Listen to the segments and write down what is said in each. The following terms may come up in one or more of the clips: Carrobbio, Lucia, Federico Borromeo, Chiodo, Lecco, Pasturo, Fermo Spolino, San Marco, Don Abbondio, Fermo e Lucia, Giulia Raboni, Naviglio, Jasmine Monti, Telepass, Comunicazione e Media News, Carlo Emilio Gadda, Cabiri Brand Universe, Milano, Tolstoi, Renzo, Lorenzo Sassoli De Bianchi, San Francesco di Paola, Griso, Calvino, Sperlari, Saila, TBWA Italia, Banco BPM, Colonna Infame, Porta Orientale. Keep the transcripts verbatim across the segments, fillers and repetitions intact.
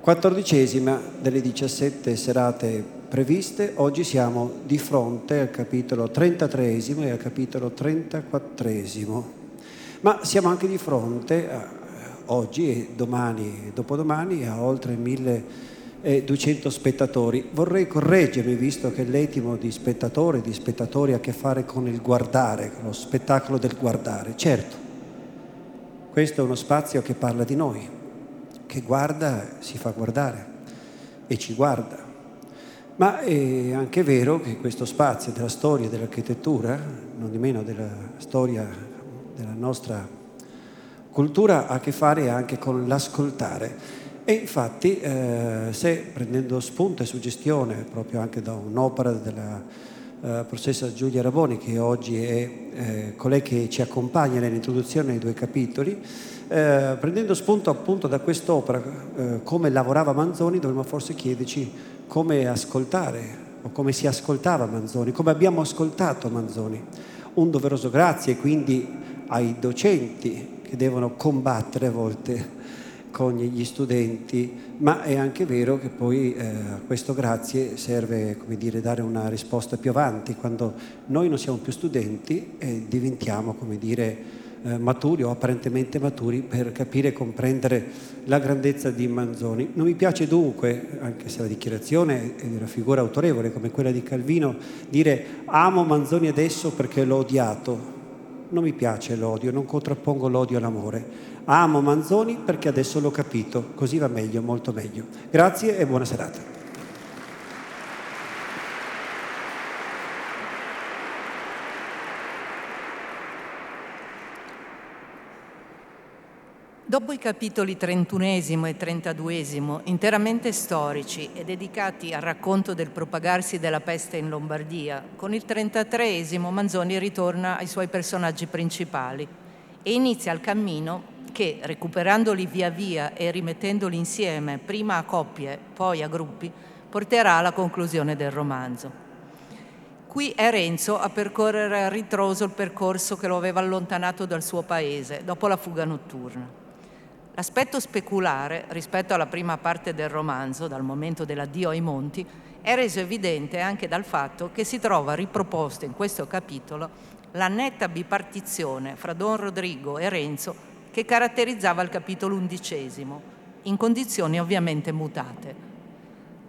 Quattordicesima delle diciassette serate previste. Oggi siamo di fronte al capitolo trentatreesimo e al capitolo trentaquattresimo. Ma siamo anche di fronte a, oggi e domani e dopodomani a oltre milleduecento spettatori. Vorrei correggermi, visto che l'etimo di spettatore, di spettatori ha a che fare con il guardare, con lo spettacolo del guardare. Certo. Questo è uno spazio che parla di noi, che guarda, si fa guardare e ci guarda. Ma è anche vero che questo spazio della storia e dell'architettura, non di meno della storia della nostra cultura, ha a che fare anche con l'ascoltare. E infatti, eh, se prendendo spunto e suggestione proprio anche da un'opera della Uh, professoressa Giulia Raboni, che oggi è eh, colei che ci accompagna nell'introduzione ai due capitoli, eh, prendendo spunto appunto da quest'opera, eh, come lavorava Manzoni, dovremmo forse chiederci come ascoltare o come si ascoltava Manzoni, come abbiamo ascoltato Manzoni. Un doveroso grazie quindi ai docenti che devono combattere a volte con gli studenti, ma è anche vero che poi eh, a questo grazie serve, come dire, dare una risposta più avanti, quando noi non siamo più studenti e diventiamo, come dire, eh, maturi o apparentemente maturi per capire e comprendere la grandezza di Manzoni. Non mi piace dunque, anche se la dichiarazione è di una figura autorevole come quella di Calvino, dire amo Manzoni adesso perché l'ho odiato. Non mi piace l'odio, non contrappongo l'odio all'amore. Amo Manzoni perché adesso l'ho capito, così va meglio, molto meglio. Grazie e buona serata. Dopo i capitoli trentunesimo e trentaduesimo, interamente storici e dedicati al racconto del propagarsi della peste in Lombardia, con il trentatreesimo Manzoni ritorna ai suoi personaggi principali e inizia il cammino che, recuperandoli via via e rimettendoli insieme, prima a coppie, poi a gruppi, porterà alla conclusione del romanzo. Qui è Renzo a percorrere a ritroso il percorso che lo aveva allontanato dal suo paese, dopo la fuga notturna. L'aspetto speculare, rispetto alla prima parte del romanzo, dal momento dell'addio ai monti, è reso evidente anche dal fatto che si trova riproposto in questo capitolo la netta bipartizione fra Don Rodrigo e Renzo che caratterizzava il capitolo undicesimo, in condizioni ovviamente mutate.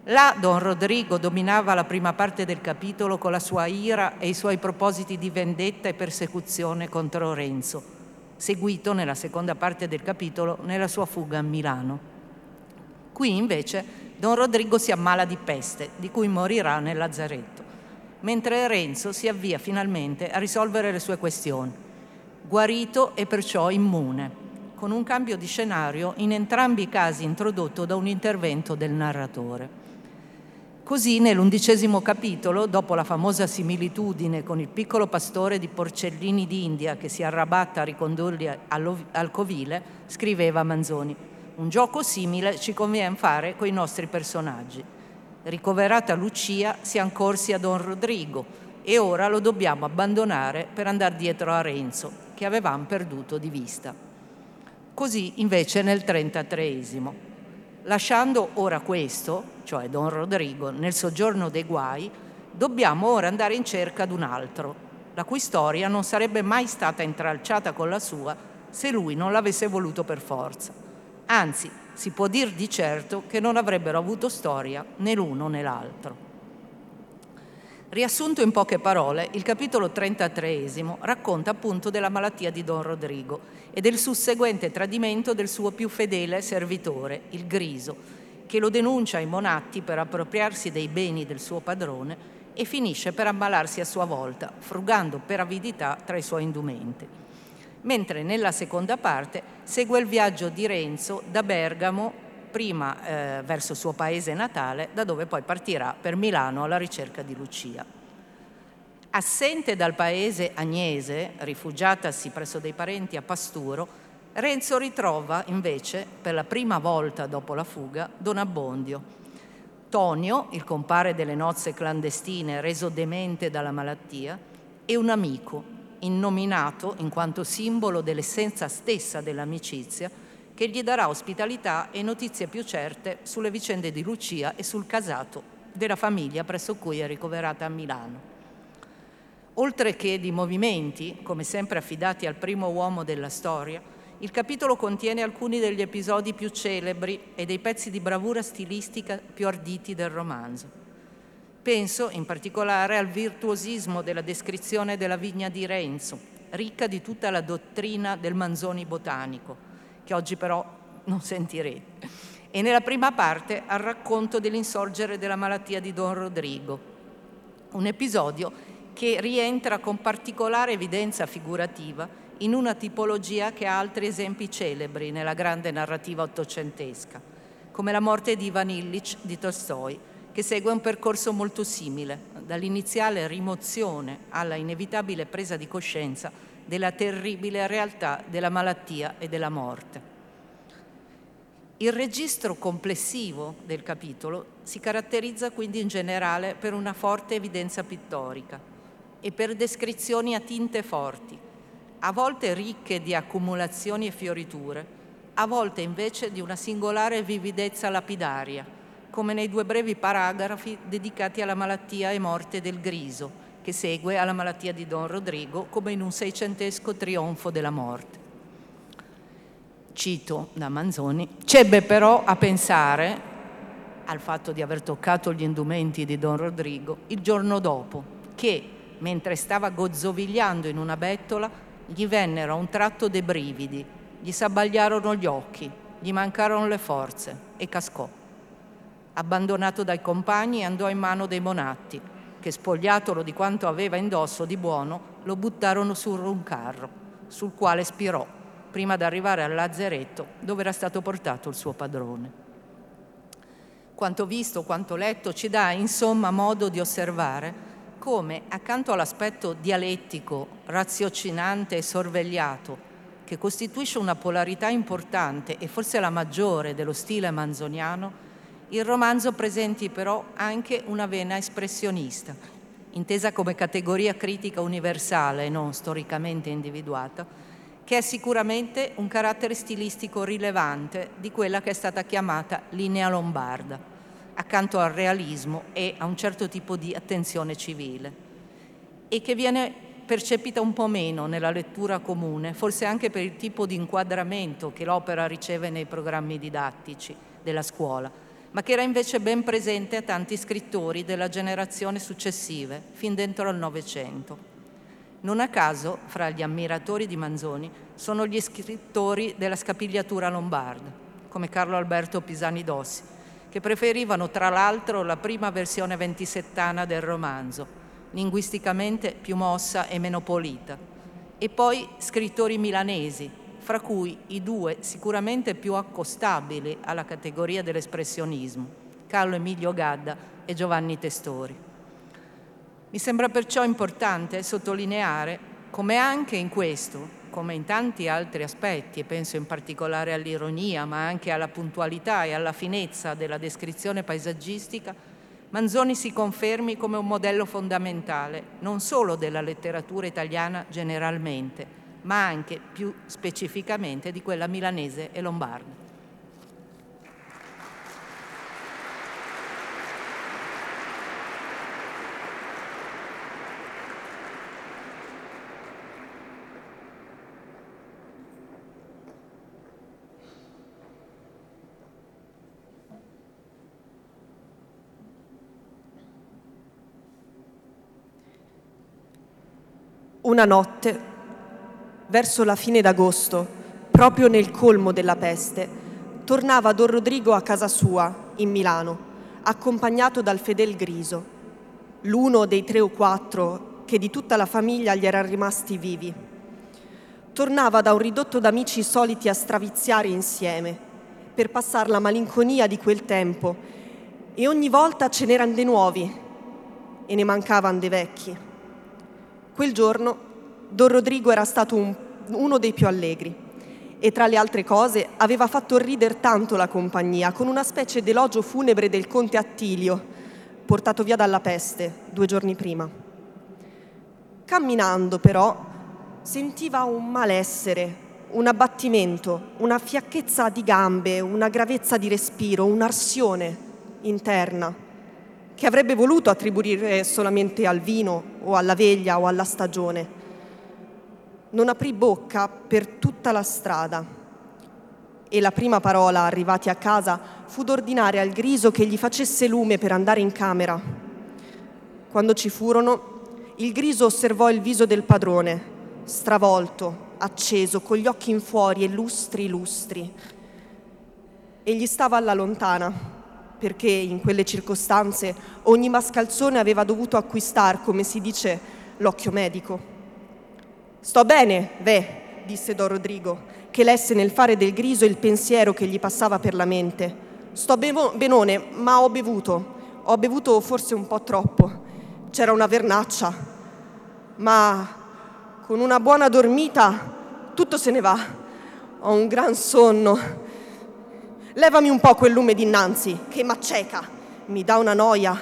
Là Don Rodrigo dominava la prima parte del capitolo con la sua ira e i suoi propositi di vendetta e persecuzione contro Renzo, seguito nella seconda parte del capitolo nella sua fuga a Milano. Qui invece Don Rodrigo si ammala di peste, di cui morirà nel Lazzaretto, mentre Renzo si avvia finalmente a risolvere le sue questioni, guarito e perciò immune, con un cambio di scenario in entrambi i casi introdotto da un intervento del narratore. Così nell'undicesimo capitolo, dopo la famosa similitudine con il piccolo pastore di porcellini d'India che si arrabatta a ricondurli al covile, scriveva Manzoni: un gioco simile ci conviene fare coi nostri personaggi. Ricoverata Lucia si ancorsi a Don Rodrigo e ora lo dobbiamo abbandonare per andare dietro a Renzo, che avevamo perduto di vista. Così invece nel trentatreesimo, lasciando ora questo, cioè Don Rodrigo, nel soggiorno dei guai, dobbiamo ora andare in cerca d'un altro, la cui storia non sarebbe mai stata intralciata con la sua se lui non l'avesse voluto per forza. Anzi, si può dir di certo che non avrebbero avuto storia né l'uno né l'altro. Riassunto in poche parole, il capitolo trentatreesimo racconta appunto della malattia di Don Rodrigo e del susseguente tradimento del suo più fedele servitore, il Griso, che lo denuncia ai monatti per appropriarsi dei beni del suo padrone e finisce per ammalarsi a sua volta, frugando per avidità tra i suoi indumenti. Mentre nella seconda parte segue il viaggio di Renzo da Bergamo prima eh, verso il suo paese natale, da dove poi partirà per Milano alla ricerca di Lucia. Assente dal paese Agnese, rifugiatasi presso dei parenti a Pasturo, Renzo ritrova invece, per la prima volta dopo la fuga, Don Abbondio. Tonio, il compare delle nozze clandestine reso demente dalla malattia, e un amico, innominato in quanto simbolo dell'essenza stessa dell'amicizia, che gli darà ospitalità e notizie più certe sulle vicende di Lucia e sul casato della famiglia presso cui è ricoverata a Milano. Oltre che di movimenti, come sempre affidati al primo uomo della storia, il capitolo contiene alcuni degli episodi più celebri e dei pezzi di bravura stilistica più arditi del romanzo. Penso in particolare al virtuosismo della descrizione della vigna di Renzo, ricca di tutta la dottrina del Manzoni botanico, che oggi però non sentirete, e nella prima parte al racconto dell'insorgere della malattia di Don Rodrigo, un episodio che rientra con particolare evidenza figurativa in una tipologia che ha altri esempi celebri nella grande narrativa ottocentesca, come la morte di Ivan Illich di Tolstoi, che segue un percorso molto simile, dall'iniziale rimozione alla inevitabile presa di coscienza della terribile realtà della malattia e della morte. Il registro complessivo del capitolo si caratterizza quindi in generale per una forte evidenza pittorica e per descrizioni a tinte forti, a volte ricche di accumulazioni e fioriture, a volte invece di una singolare vividezza lapidaria, come nei due brevi paragrafi dedicati alla malattia e morte del Griso, che segue alla malattia di Don Rodrigo, come in un seicentesco trionfo della morte. Cito da Manzoni: «C'ebbe però a pensare al fatto di aver toccato gli indumenti di Don Rodrigo il giorno dopo, che, mentre stava gozzovigliando in una bettola, gli vennero a un tratto dei brividi, gli s'abbagliarono gli occhi, gli mancarono le forze e cascò. Abbandonato dai compagni, andò in mano dei monatti, che spogliatolo di quanto aveva indosso di buono, lo buttarono su un carro, sul quale spirò, prima di arrivare al Lazzaretto, dove era stato portato il suo padrone». Quanto visto, quanto letto, ci dà insomma modo di osservare come, accanto all'aspetto dialettico, raziocinante e sorvegliato, che costituisce una polarità importante e forse la maggiore dello stile manzoniano, il romanzo presenti però anche una vena espressionista, intesa come categoria critica universale e non storicamente individuata, che è sicuramente un carattere stilistico rilevante di quella che è stata chiamata linea lombarda, accanto al realismo e a un certo tipo di attenzione civile, e che viene percepita un po' meno nella lettura comune, forse anche per il tipo di inquadramento che l'opera riceve nei programmi didattici della scuola, ma che era invece ben presente a tanti scrittori della generazione successive, fin dentro al Novecento. Non a caso, fra gli ammiratori di Manzoni, sono gli scrittori della scapigliatura lombarda, come Carlo Alberto Pisani Dossi, che preferivano tra l'altro la prima versione ventisettana del romanzo, linguisticamente più mossa e meno polita, e poi scrittori milanesi, fra cui i due sicuramente più accostabili alla categoria dell'espressionismo, Carlo Emilio Gadda e Giovanni Testori. Mi sembra perciò importante sottolineare come anche in questo, come in tanti altri aspetti, e penso in particolare all'ironia, ma anche alla puntualità e alla finezza della descrizione paesaggistica, Manzoni si confermi come un modello fondamentale non solo della letteratura italiana generalmente, ma anche più specificamente di quella milanese e lombarda. Una notte, verso la fine d'agosto, proprio nel colmo della peste, tornava Don Rodrigo a casa sua, in Milano, accompagnato dal fedel Griso, l'uno dei tre o quattro che di tutta la famiglia gli erano rimasti vivi. Tornava da un ridotto d'amici soliti a straviziare insieme per passare la malinconia di quel tempo, e ogni volta ce n'eran dei nuovi e ne mancavan dei vecchi. Quel giorno Don Rodrigo era stato un, uno dei più allegri e tra le altre cose aveva fatto ridere tanto la compagnia con una specie d'elogio funebre del conte Attilio, portato via dalla peste due giorni prima. Camminando però sentiva un malessere, un abbattimento, una fiacchezza di gambe, una gravezza di respiro, un'arsione interna che avrebbe voluto attribuire solamente al vino o alla veglia o alla stagione. Non aprì bocca per tutta la strada e la prima parola, arrivati a casa, fu d'ordinare al Griso che gli facesse lume per andare in camera. Quando ci furono, il Griso osservò il viso del padrone, stravolto, acceso, con gli occhi in fuori e lustri lustri. Egli stava alla lontana, perché in quelle circostanze ogni mascalzone aveva dovuto acquistar, come si dice, l'occhio medico. «Sto bene, ve», disse Don Rodrigo, che lesse nel fare del Griso il pensiero che gli passava per la mente. «Sto bevo- benone, ma ho bevuto. Ho bevuto forse un po' troppo. C'era una vernaccia, ma... con una buona dormita tutto se ne va. Ho un gran sonno. Levami un po' quel lume dinanzi, che m'acceca, mi dà una noia».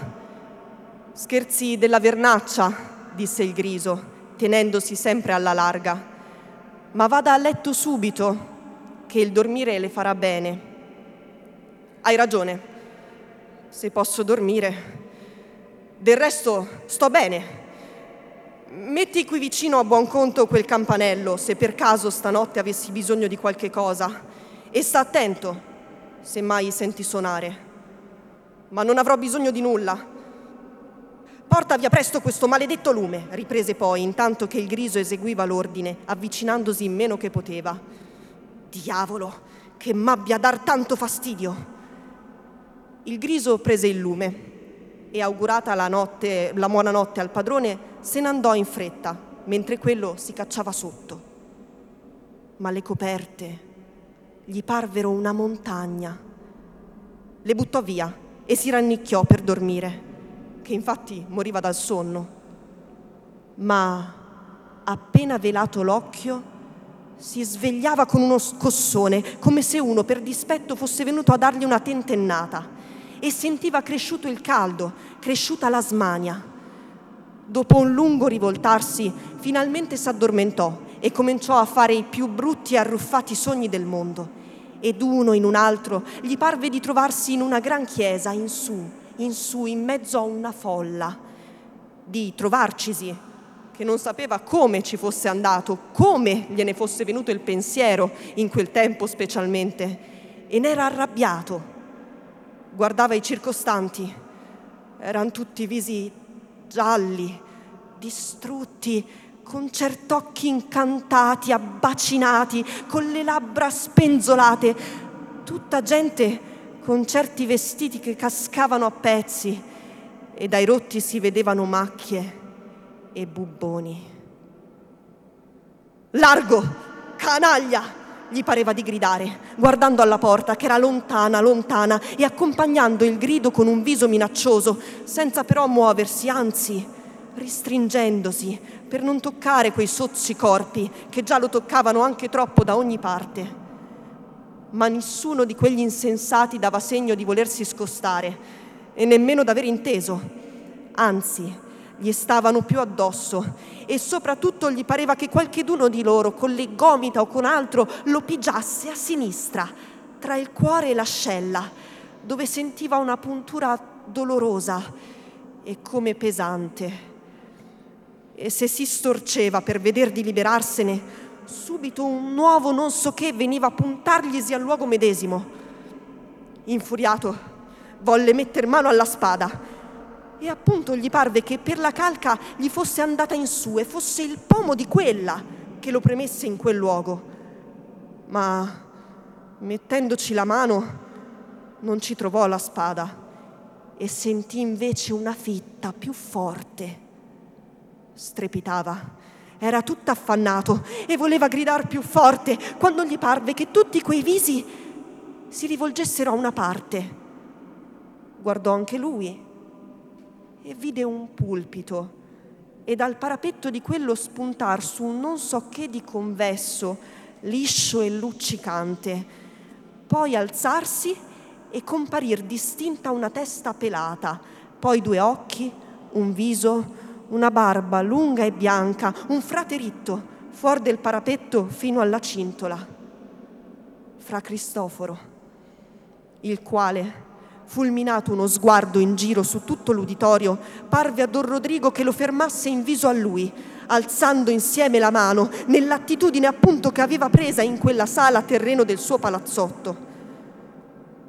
«Scherzi della vernaccia», disse il Griso, tenendosi sempre alla larga. «Ma vada a letto subito, che il dormire le farà bene». «Hai ragione, se posso dormire. Del resto sto bene. Metti qui vicino a buon conto quel campanello, se per caso stanotte avessi bisogno di qualche cosa, e sta attento, se mai senti suonare. Ma non avrò bisogno di nulla. Porta via presto questo maledetto lume», riprese poi, intanto che il Griso eseguiva l'ordine, avvicinandosi meno che poteva. «Diavolo, che m'abbia a dar tanto fastidio!» Il Griso prese il lume e, augurata la notte, la buonanotte al padrone, se n'andò in fretta, mentre quello si cacciava sotto. Ma le coperte gli parvero una montagna. Le buttò via e si rannicchiò per dormire, che infatti moriva dal sonno. Ma appena velato l'occhio si svegliava con uno scossone, come se uno per dispetto fosse venuto a dargli una tentennata, e sentiva cresciuto il caldo, cresciuta la smania. Dopo un lungo rivoltarsi, finalmente s'addormentò e cominciò a fare i più brutti e arruffati sogni del mondo. Ed uno in un altro gli parve di trovarsi in una gran chiesa, in su, in su, in mezzo a una folla. Di trovarcisi, che non sapeva come ci fosse andato, come gliene fosse venuto il pensiero, in quel tempo specialmente, e n'era arrabbiato. Guardava i circostanti, eran tutti visi gialli, distrutti, con cert'occhi incantati, abbacinati, con le labbra spenzolate, tutta gente con certi vestiti che cascavano a pezzi e dai rotti si vedevano macchie e bubboni. «Largo, canaglia!» gli pareva di gridare, guardando alla porta che era lontana, lontana, e accompagnando il grido con un viso minaccioso, senza però muoversi, anzi ristringendosi per non toccare quei sozzi corpi che già lo toccavano anche troppo da ogni parte. Ma nessuno di quegli insensati dava segno di volersi scostare e nemmeno d'aver inteso, anzi gli stavano più addosso e soprattutto gli pareva che qualcheduno di loro con le gomita o con altro lo pigiasse a sinistra, tra il cuore e l'ascella, dove sentiva una puntura dolorosa e come pesante. E se si storceva per veder di liberarsene, subito un nuovo non so che veniva a puntarglisi al luogo medesimo. Infuriato, volle metter mano alla spada. E appunto gli parve che per la calca gli fosse andata in su e fosse il pomo di quella che lo premesse in quel luogo. Ma mettendoci la mano non ci trovò la spada e sentì invece una fitta più forte. Strepitava, era tutto affannato e voleva gridar più forte quando gli parve che tutti quei visi si rivolgessero a una parte. Guardò anche lui e vide un pulpito e dal parapetto di quello spuntar su un non so che di convesso, liscio e luccicante, poi alzarsi e comparir distinta una testa pelata, poi due occhi, un viso, una barba lunga e bianca, un frate ritto, fuor del parapetto fino alla cintola. Fra Cristoforo, il quale, fulminato uno sguardo in giro su tutto l'uditorio, parve a Don Rodrigo che lo fermasse in viso a lui, alzando insieme la mano, nell'attitudine appunto che aveva presa in quella sala terreno del suo palazzotto.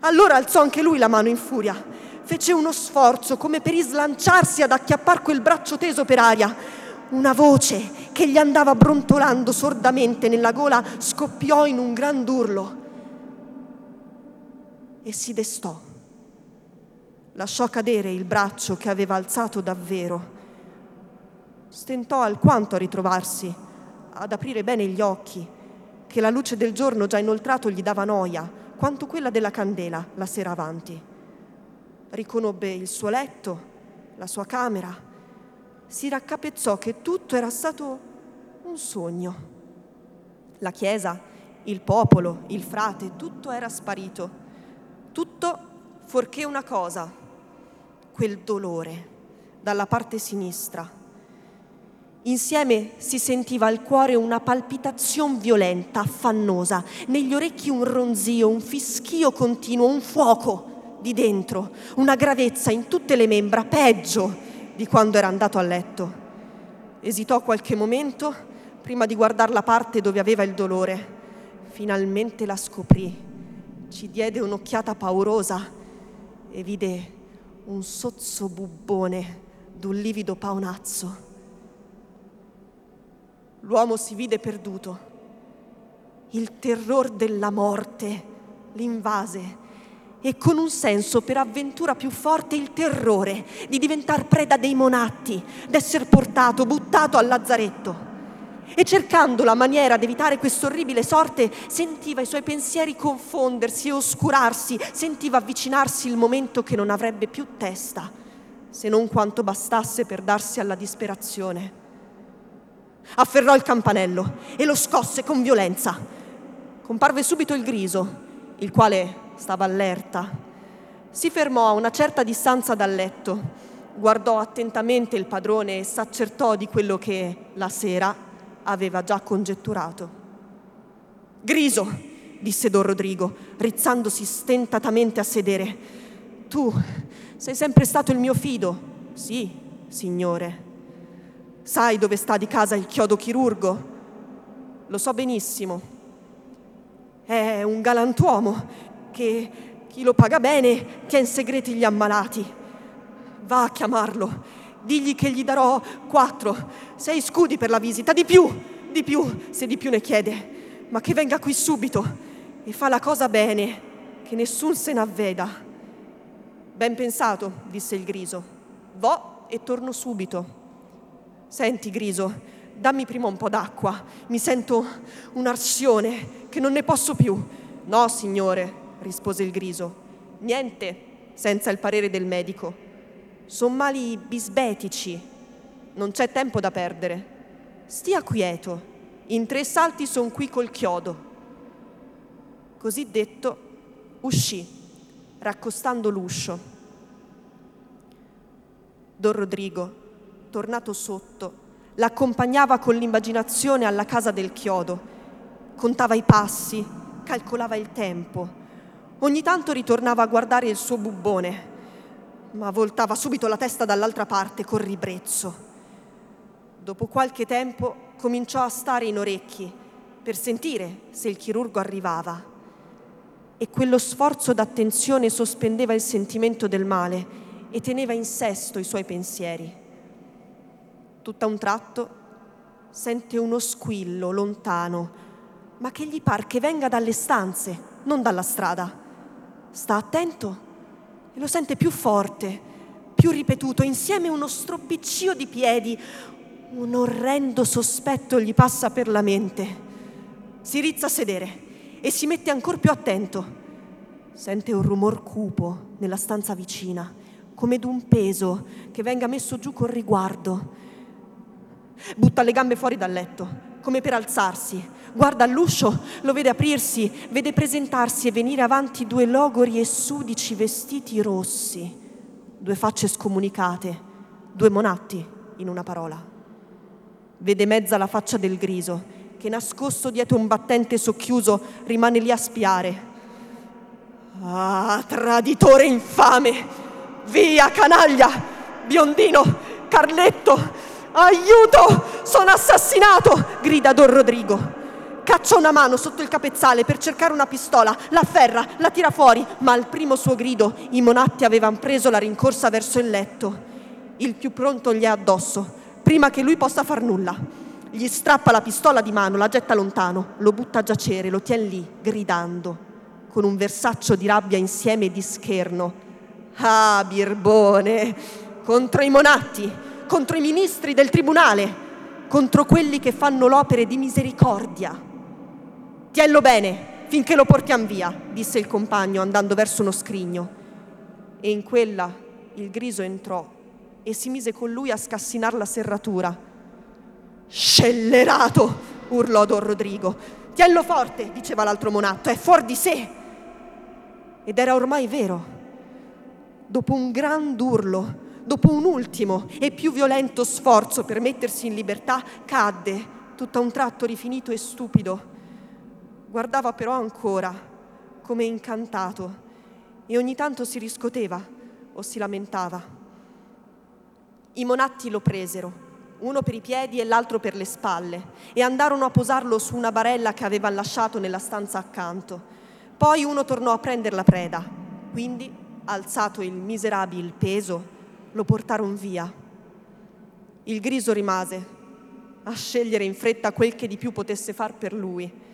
Allora alzò anche lui la mano in furia, fece uno sforzo come per islanciarsi ad acchiappar quel braccio teso per aria. Una voce che gli andava brontolando sordamente nella gola scoppiò in un gran urlo e si destò. Lasciò cadere il braccio che aveva alzato davvero. Stentò alquanto a ritrovarsi, ad aprire bene gli occhi, che la luce del giorno già inoltrato gli dava noia, quanto quella della candela la sera avanti. Riconobbe il suo letto, la sua camera, si raccapezzò che tutto era stato un sogno. La chiesa, il popolo, il frate, tutto era sparito, tutto fuorché una cosa, quel dolore dalla parte sinistra. Insieme si sentiva al cuore una palpitazione violenta, affannosa, negli orecchi un ronzio, un fischio continuo, un fuoco di dentro, una gravezza in tutte le membra, peggio di quando era andato a letto. Esitò qualche momento prima di guardare la parte dove aveva il dolore. Finalmente la scoprì, ci diede un'occhiata paurosa e vide un sozzo bubbone d'un livido paonazzo. L'uomo si vide perduto. Il terror della morte l'invase e con un senso per avventura più forte il terrore di diventar preda dei monatti, d'esser portato, buttato al lazzaretto. E cercando la maniera di evitare quest'orribile sorte, sentiva i suoi pensieri confondersi e oscurarsi, sentiva avvicinarsi il momento che non avrebbe più testa, se non quanto bastasse per darsi alla disperazione. Afferrò il campanello e lo scosse con violenza. Comparve subito il Griso, il quale stava allerta. Si fermò a una certa distanza dal letto, guardò attentamente il padrone e s'accertò di quello che la sera aveva già congetturato. «Griso!» disse Don Rodrigo, rizzandosi stentatamente a sedere. «Tu sei sempre stato il mio fido». «Sì, signore». «Sai dove sta di casa il Chiodo chirurgo?» «Lo so benissimo. È un galantuomo che chi lo paga bene tiene segreti gli ammalati. Va a chiamarlo, digli che gli darò quattro, sei scudi per la visita, di più, di più, se di più ne chiede, ma che venga qui subito e fa la cosa bene, che nessun se n'avveda». «Ben pensato», disse il Griso. «Vo e torno subito». «Senti, Griso, dammi prima un po' d'acqua, mi sento un'arsione che non ne posso più». «No, signore», rispose il Griso, «niente senza il parere del medico. Son mali bisbetici, non c'è tempo da perdere. Stia quieto, in tre salti son qui col Chiodo». Così detto, uscì, raccostando l'uscio. Don Rodrigo, tornato sotto, l'accompagnava con l'immaginazione alla casa del Chiodo. Contava i passi, calcolava il tempo. Ogni tanto ritornava a guardare il suo bubbone, ma voltava subito la testa dall'altra parte con ribrezzo. Dopo qualche tempo cominciò a stare in orecchi per sentire se il chirurgo arrivava, e quello sforzo d'attenzione sospendeva il sentimento del male e teneva in sesto i suoi pensieri. Tutt'a un tratto sente uno squillo lontano, ma che gli par che venga dalle stanze, non dalla strada. Sta attento e lo sente più forte, più ripetuto, insieme uno stropiccio di piedi. Un orrendo sospetto gli passa per la mente. Si rizza a sedere e si mette ancor più attento. Sente un rumor cupo nella stanza vicina, come d'un peso che venga messo giù con riguardo. Butta le gambe fuori dal letto, come per alzarsi. Guarda all'uscio, lo vede aprirsi, vede presentarsi e venire avanti due logori e sudici vestiti rossi, due facce scomunicate, due monatti, in una parola. Vede mezza la faccia del Griso, che nascosto dietro un battente socchiuso rimane lì a spiare. Ah, traditore infame! Via, canaglia! Biondino! Carletto! Aiuto! Sono assassinato! Grida Don Rodrigo. Caccia una mano sotto il capezzale per cercare una pistola, la afferra, la tira fuori, ma al primo suo grido i monatti avevano preso la rincorsa verso il letto. Il più pronto gli è addosso, prima che lui possa far nulla. Gli strappa la pistola di mano, la getta lontano, lo butta a giacere, lo tiene lì, gridando, con un versaccio di rabbia insieme e di scherno. Ah, birbone! Contro i monatti! Contro i ministri del tribunale, contro quelli che fanno l'opere di misericordia. Tienlo bene finché lo portiamo via, disse il compagno andando verso uno scrigno. E in quella il Griso entrò e si mise con lui a scassinar la serratura. Scellerato, urlò Don Rodrigo. Tienlo forte, diceva l'altro monatto, è fuor di sé. Ed era ormai vero. Dopo un gran urlo, dopo un ultimo e più violento sforzo per mettersi in libertà, cadde, tutto a un tratto rifinito e stupido. Guardava però ancora, come incantato, e ogni tanto si riscoteva o si lamentava. I monatti lo presero, uno per i piedi e l'altro per le spalle, e andarono a posarlo su una barella che aveva lasciato nella stanza accanto. Poi uno tornò a prendere la preda, quindi, alzato il miserabile peso, lo portarono via. Il Griso rimase a scegliere in fretta quel che di più potesse far per lui.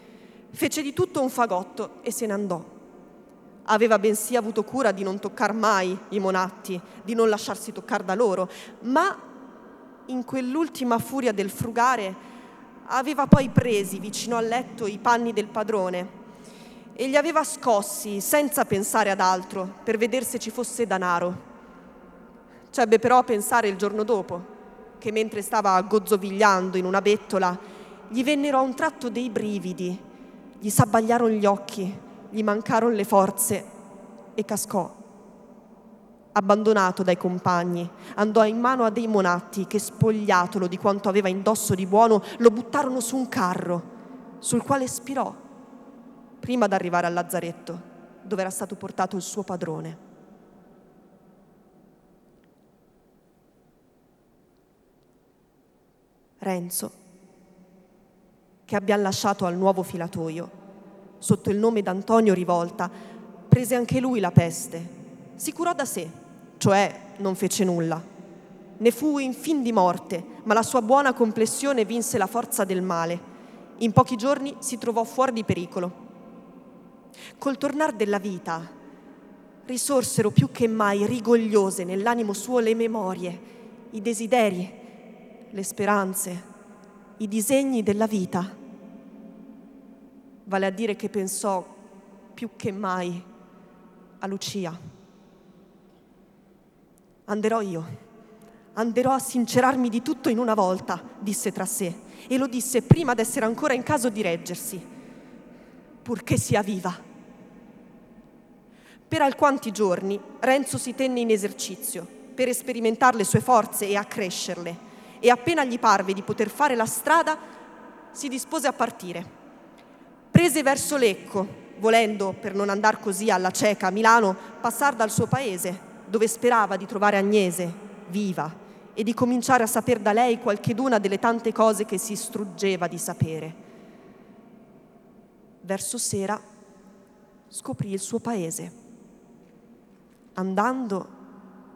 Fece di tutto un fagotto e se ne andò. Aveva bensì avuto cura di non toccar mai i monatti, di non lasciarsi toccare da loro, ma in quell'ultima furia del frugare aveva poi presi vicino al letto i panni del padrone e li aveva scossi senza pensare ad altro per vedere se ci fosse danaro. C'ebbe però a pensare il giorno dopo, che mentre stava gozzovigliando in una bettola, gli vennero a un tratto dei brividi, gli s'abbagliarono gli occhi, gli mancarono le forze e cascò. Abbandonato dai compagni, andò in mano a dei monatti che, spogliatolo di quanto aveva indosso di buono, lo buttarono su un carro, sul quale spirò, prima d'arrivare a Lazzaretto, dove era stato portato il suo padrone. Renzo, che abbiamo lasciato al nuovo filatoio, sotto il nome d'Antonio Rivolta, prese anche lui la peste. Si curò da sé, cioè non fece nulla. Ne fu in fin di morte, ma la sua buona complessione vinse la forza del male. In pochi giorni si trovò fuori di pericolo. Col tornar della vita, risorsero più che mai rigogliose nell'animo suo le memorie, i desideri, le speranze, i disegni della vita. Vale a dire che pensò più che mai a Lucia. Anderò io, anderò a sincerarmi di tutto in una volta, disse tra sé, e lo disse prima d'essere ancora in caso di reggersi, purché sia viva. Per alquanti giorni Renzo si tenne in esercizio per sperimentare le sue forze e accrescerle. E appena gli parve di poter fare la strada, si dispose a partire. Prese verso Lecco, volendo, per non andar così alla cieca a Milano, passar dal suo paese, dove sperava di trovare Agnese, viva, e di cominciare a saper da lei qualcheduna delle tante cose che si struggeva di sapere. Verso sera scoprì il suo paese. Andando,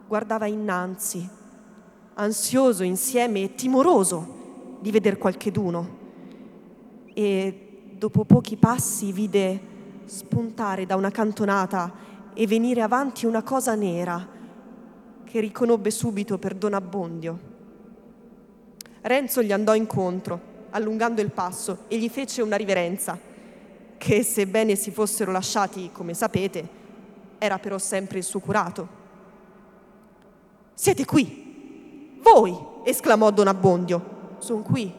guardava innanzi, ansioso insieme e timoroso di veder qualcheduno, e dopo pochi passi vide spuntare da una cantonata e venire avanti una cosa nera che riconobbe subito per Don Abbondio. Renzo gli andò incontro allungando il passo e gli fece una riverenza che, sebbene si fossero lasciati, come sapete, era però sempre il suo curato. «Siete qui! Voi!» esclamò Don Abbondio. «Son qui.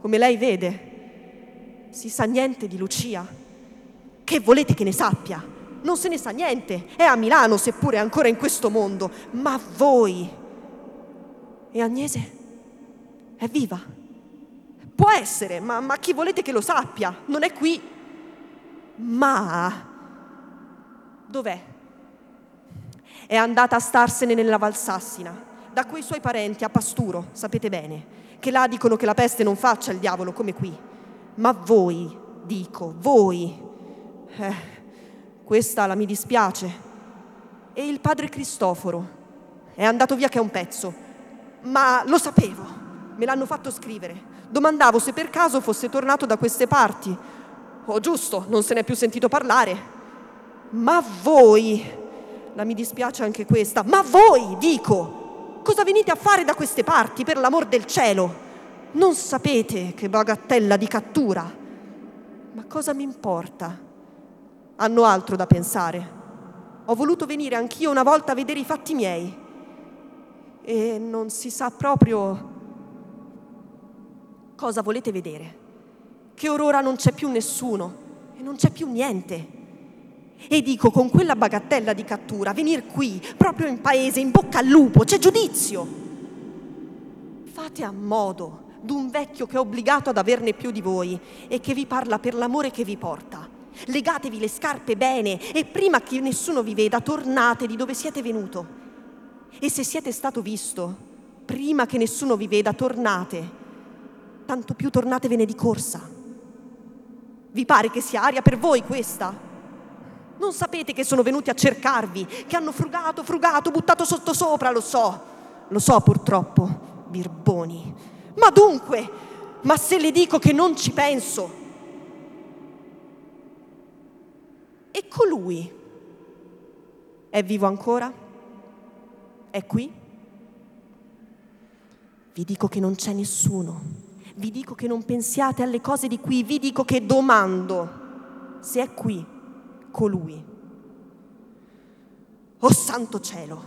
Come lei vede, si sa niente di Lucia. Che volete che ne sappia? Non se ne sa niente. È a Milano, seppure ancora in questo mondo. Ma voi...» «E Agnese? È viva?» «Può essere, ma, ma chi volete che lo sappia? Non è qui.» «Ma... dov'è?» «È andata a starsene nella Valsassina, da quei suoi parenti a Pasturo, sapete bene, che là dicono che la peste non faccia il diavolo come qui. Ma voi, dico, voi, eh, questa la mi dispiace. E il padre Cristoforo è andato via che è un pezzo, ma lo sapevo, me l'hanno fatto scrivere. Domandavo se per caso fosse tornato da queste parti. Oh, giusto, non se n'è più sentito parlare. Ma voi... la mi dispiace anche questa. Ma voi, dico, cosa venite a fare da queste parti, per l'amor del cielo? Non sapete che bagattella di cattura. Ma cosa mi importa? Hanno altro da pensare. Ho voluto venire anch'io una volta a vedere i fatti miei. E non si sa proprio cosa volete vedere. Che orora non c'è più nessuno e non c'è più niente. E dico, con quella bagattella di cattura, venir qui, proprio in paese, in bocca al lupo, c'è giudizio. Fate a modo d'un vecchio che è obbligato ad averne più di voi e che vi parla per l'amore che vi porta. Legatevi le scarpe bene e prima che nessuno vi veda, tornate di dove siete venuto. E se siete stato visto, prima che nessuno vi veda, tornate. Tanto più tornatevene di corsa. Vi pare che sia aria per voi questa? Non sapete che sono venuti a cercarvi, che hanno frugato, frugato, buttato sotto sopra, lo so, lo so purtroppo, birboni. Ma dunque, ma se le dico che non ci penso. E colui è vivo ancora? È qui? Vi dico che non c'è nessuno, vi dico che non pensiate alle cose di qui, vi dico che domando se è qui colui. Oh santo cielo,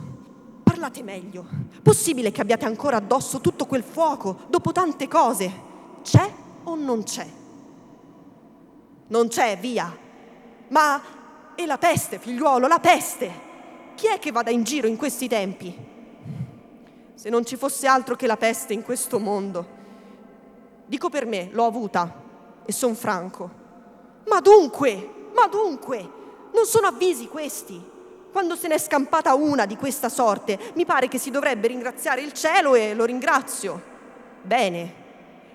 parlate meglio. Possibile che abbiate ancora addosso tutto quel fuoco dopo tante cose? C'è o non c'è? Non c'è, via. Ma e la peste, figliuolo, la peste? Chi è che vada in giro in questi tempi? Se non ci fosse altro che la peste in questo mondo. Dico per me, l'ho avuta e son franco. Ma dunque, ma dunque, non sono avvisi questi? Quando se n'è scampata una di questa sorte, mi pare che si dovrebbe ringraziare il cielo e lo ringrazio. Bene.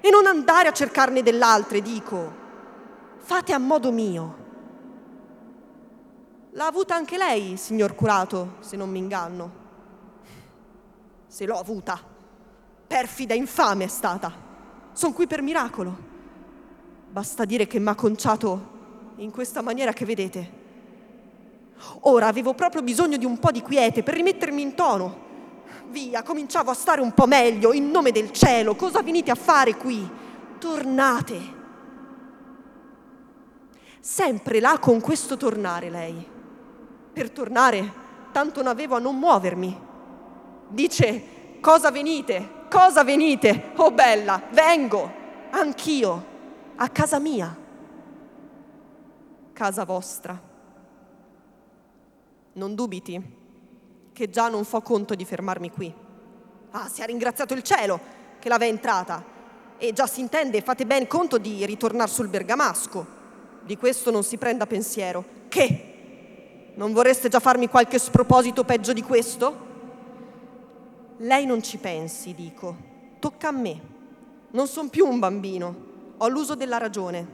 E non andare a cercarne dell'altre, dico. Fate a modo mio. L'ha avuta anche lei, signor curato, se non mi inganno. Se l'ho avuta. Perfida, infame è stata. Son qui per miracolo. Basta dire che m'ha conciato in questa maniera che vedete. Ora avevo proprio bisogno di un po' di quiete per rimettermi in tono. Via, cominciavo a stare un po' meglio, in nome del cielo. Cosa venite a fare qui? Tornate. Sempre là con questo tornare lei. Per tornare, tanto n'avevo a non muovermi. Dice, cosa venite? Cosa venite? Oh bella, vengo, anch'io, a casa mia. Casa vostra. Non dubiti che già non fo conto di fermarmi qui. Ah, si è ringraziato il cielo che l'aveva entrata e già si intende, fate ben conto di ritornar sul bergamasco. Di questo non si prenda pensiero. Che? Non vorreste già farmi qualche sproposito peggio di questo? Lei non ci pensi, dico. Tocca a me. Non son più un bambino. Ho l'uso della ragione.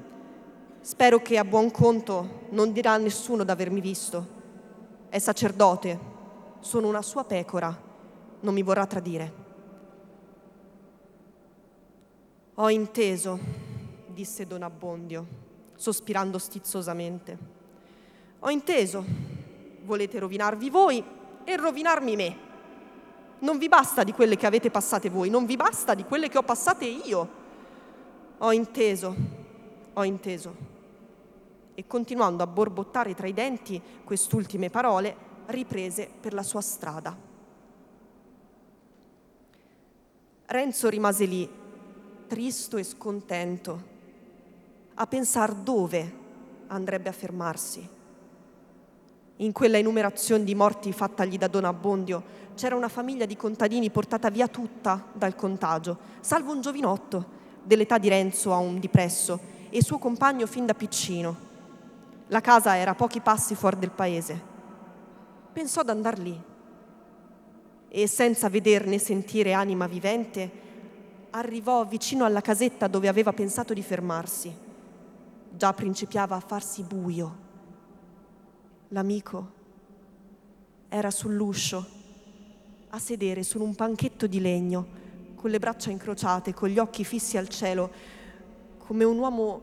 Spero che a buon conto non dirà a nessuno d'avermi visto. È sacerdote, sono una sua pecora, non mi vorrà tradire. Ho inteso, disse Don Abbondio, sospirando stizzosamente. Ho inteso, volete rovinarvi voi e rovinarmi me. Non vi basta di quelle che avete passate voi, non vi basta di quelle che ho passate io. Ho inteso, ho inteso. e continuando a borbottare tra i denti quest'ultime parole, riprese per la sua strada. Renzo rimase lì, tristo e scontento, a pensar dove andrebbe a fermarsi. In quella enumerazione di morti fattagli da Don Abbondio c'era una famiglia di contadini portata via tutta dal contagio, salvo un giovinotto dell'età di Renzo a un dipresso e suo compagno fin da piccino. La casa era a pochi passi fuori del paese. Pensò ad andar lì e, senza veder né sentire anima vivente, arrivò vicino alla casetta dove aveva pensato di fermarsi. Già principiava a farsi buio. L'amico era sull'uscio, a sedere su un panchetto di legno, con le braccia incrociate, con gli occhi fissi al cielo, come un uomo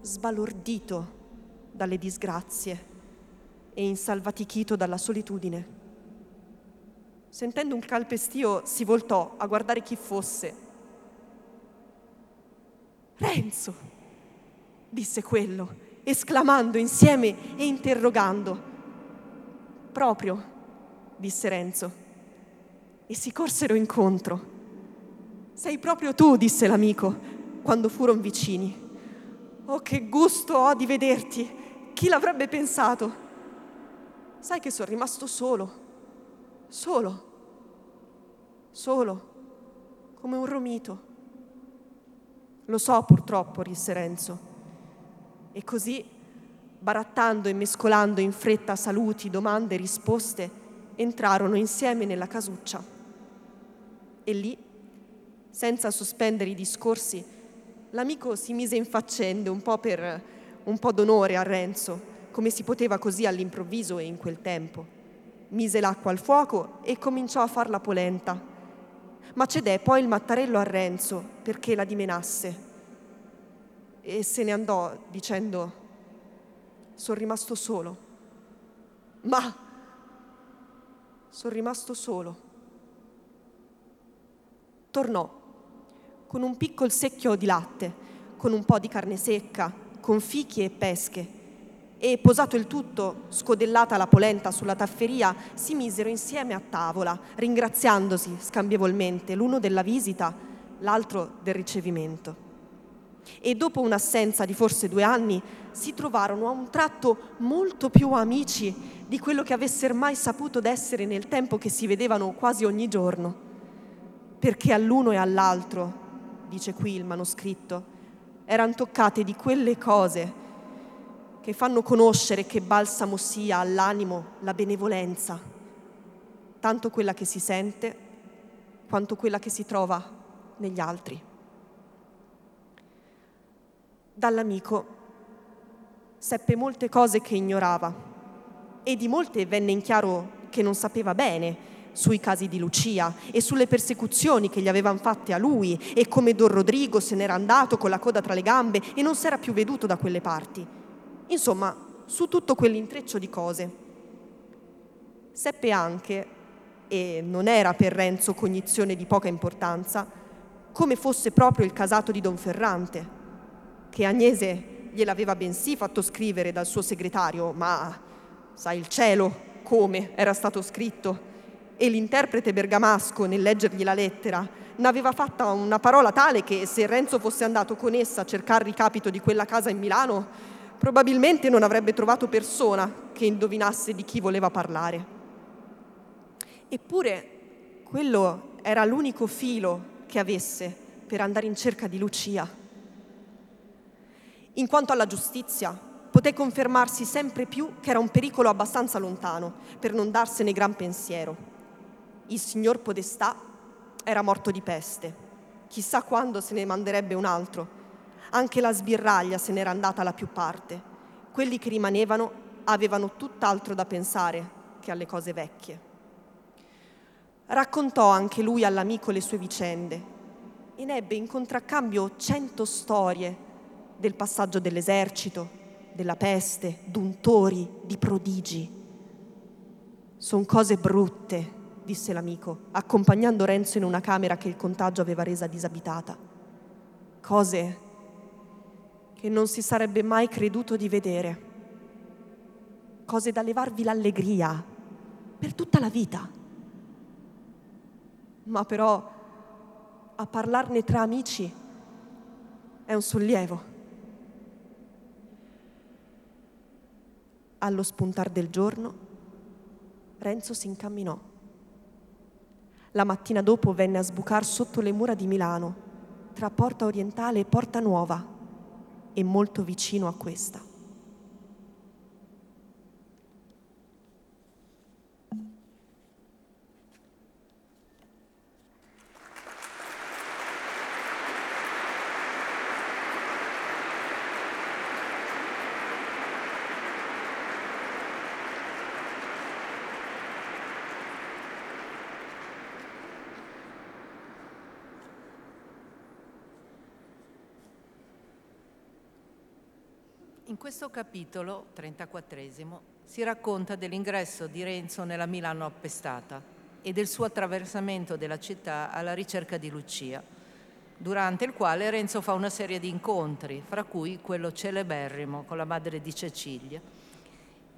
sbalordito dalle disgrazie e insalvatichito dalla solitudine. Sentendo un calpestio, si voltò a guardare chi fosse. «Renzo!» disse quello, esclamando insieme e interrogando. «Proprio», disse Renzo, e si corsero incontro. «Sei proprio tu», disse l'amico, quando furon vicini. «Oh, che gusto ho di vederti! Chi l'avrebbe pensato? Sai che sono rimasto solo, solo, solo, come un romito». «Lo so, purtroppo», disse Renzo. E così, barattando e mescolando in fretta saluti, domande e risposte, entrarono insieme nella casuccia. E lì, senza sospendere i discorsi, l'amico si mise in faccende un po' per un po' d'onore a Renzo, come si poteva così all'improvviso e in quel tempo. Mise l'acqua al fuoco e cominciò a far la polenta, ma cedè poi il mattarello a Renzo perché la dimenasse. E se ne andò dicendo: «Sono rimasto solo, ma sono rimasto solo». Tornò con un piccol secchio di latte, con un po' di carne secca, con fichi e pesche, e posato il tutto, scodellata la polenta sulla tafferia, si misero insieme a tavola, ringraziandosi scambievolmente, l'uno della visita, l'altro del ricevimento. E dopo un'assenza di forse due anni si trovarono a un tratto molto più amici di quello che avessero mai saputo d'essere nel tempo che si vedevano quasi ogni giorno, perché all'uno e all'altro, dice qui il manoscritto, eran toccate di quelle cose che fanno conoscere che balsamo sia all'animo la benevolenza, tanto quella che si sente quanto quella che si trova negli altri. Dall'amico seppe molte cose che ignorava, e di molte venne in chiaro che non sapeva bene, sui casi di Lucia e sulle persecuzioni che gli avevano fatte a lui, e come Don Rodrigo se n'era andato con la coda tra le gambe e non s'era più veduto da quelle parti. Insomma, su tutto quell'intreccio di cose. Seppe anche, e non era per Renzo cognizione di poca importanza, come fosse proprio il casato di Don Ferrante, che Agnese gliel'aveva bensì fatto scrivere dal suo segretario, ma sai il cielo come era stato scritto, e l'interprete bergamasco, nel leggergli la lettera, n'aveva fatta una parola tale che, se Renzo fosse andato con essa a cercare ricapito di quella casa in Milano, probabilmente non avrebbe trovato persona che indovinasse di chi voleva parlare. Eppure quello era l'unico filo che avesse per andare in cerca di Lucia. In quanto alla giustizia, poté confermarsi sempre più che era un pericolo abbastanza lontano per non darsene gran pensiero. Il signor Podestà era morto di peste. Chissà quando se ne manderebbe un altro. Anche la sbirraglia se n'era andata alla più parte. Quelli che rimanevano avevano tutt'altro da pensare che alle cose vecchie. Raccontò anche lui all'amico le sue vicende e ne ebbe in contraccambio cento storie del passaggio dell'esercito, della peste, d'untori, di prodigi. «Son cose brutte», disse l'amico, accompagnando Renzo in una camera che il contagio aveva resa disabitata. «Cose che non si sarebbe mai creduto di vedere». cose da levarvi l'allegria per tutta la vita. Ma però a parlarne tra amici è un sollievo. Allo spuntar del giorno Renzo si incamminò. La mattina dopo venne a sbucar sotto le mura di Milano, tra Porta Orientale e Porta Nuova, e molto vicino a questa. In questo capitolo, trentaquattresimo, si racconta dell'ingresso di Renzo nella Milano appestata e del suo attraversamento della città alla ricerca di Lucia, durante il quale Renzo fa una serie di incontri, fra cui quello celeberrimo con la madre di Cecilia,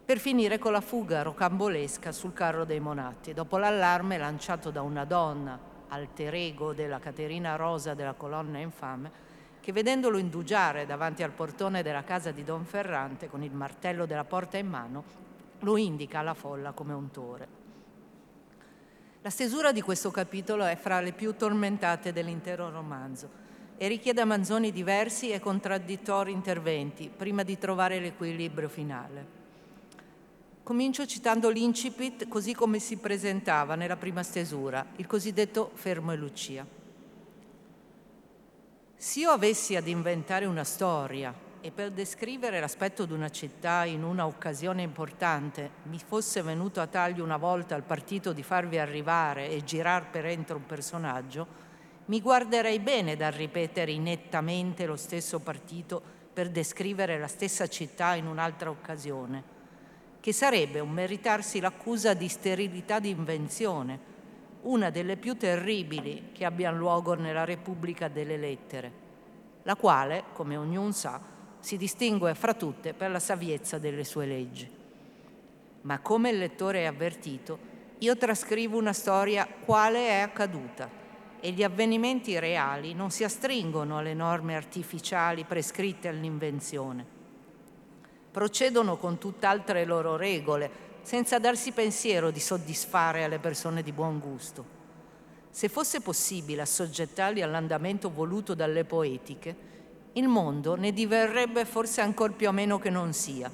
per finire con la fuga rocambolesca sul carro dei Monatti, dopo l'allarme lanciato da una donna, alter ego della Caterina Rosa della Colonna Infame, che vedendolo indugiare davanti al portone della casa di Don Ferrante con il martello della porta in mano, lo indica alla folla come untore. La stesura di questo capitolo è fra le più tormentate dell'intero romanzo e richiede a Manzoni diversi e contraddittori interventi prima di trovare l'equilibrio finale. Comincio citando l'incipit così come si presentava nella prima stesura, il cosiddetto Fermo e Lucia. Se io avessi ad inventare una storia e per descrivere l'aspetto di una città in una occasione importante mi fosse venuto a taglio una volta al partito di farvi arrivare e girar per entro un personaggio, mi guarderei bene dal ripetere inettamente lo stesso partito per descrivere la stessa città in un'altra occasione, che sarebbe un meritarsi l'accusa di sterilità di invenzione, una delle più terribili che abbiano luogo nella Repubblica delle Lettere, la quale, come ognuno sa, si distingue fra tutte per la saviezza delle sue leggi. Ma come il lettore è avvertito, io trascrivo una storia quale è accaduta e gli avvenimenti reali non si astringono alle norme artificiali prescritte all'invenzione. Procedono con tutt'altre loro regole, senza darsi pensiero di soddisfare alle persone di buon gusto. Se fosse possibile assoggettarli all'andamento voluto dalle poetiche, il mondo ne diverrebbe forse ancor più ameno che non sia,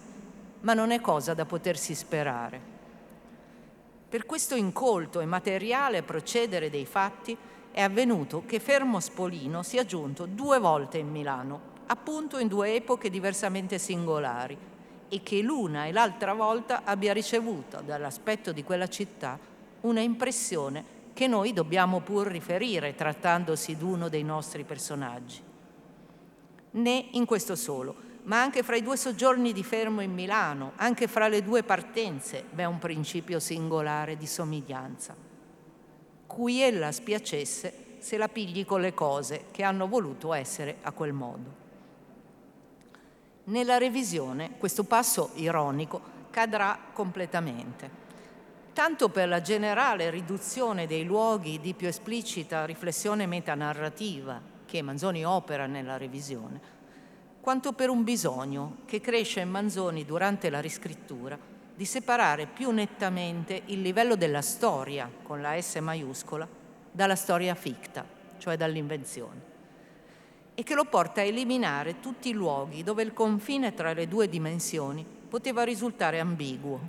ma non è cosa da potersi sperare. Per questo incolto e materiale procedere dei fatti è avvenuto che Fermo Spolino sia giunto due volte in Milano, appunto in due epoche diversamente singolari, e che l'una e l'altra volta abbia ricevuto dall'aspetto di quella città una impressione che noi dobbiamo pur riferire trattandosi di uno dei nostri personaggi. Né in questo solo, ma anche fra i due soggiorni di Fermo in Milano, anche fra le due partenze, v'è un principio singolare di somiglianza, cui ella spiacesse se la pigli con le cose che hanno voluto essere a quel modo. Nella revisione questo passo ironico cadrà completamente, tanto per la generale riduzione dei luoghi di più esplicita riflessione metanarrativa che Manzoni opera nella revisione, quanto per un bisogno che cresce in Manzoni durante la riscrittura di separare più nettamente il livello della storia, con la S maiuscola, dalla storia ficta, cioè dall'invenzione, e che lo porta a eliminare tutti i luoghi dove il confine tra le due dimensioni poteva risultare ambiguo.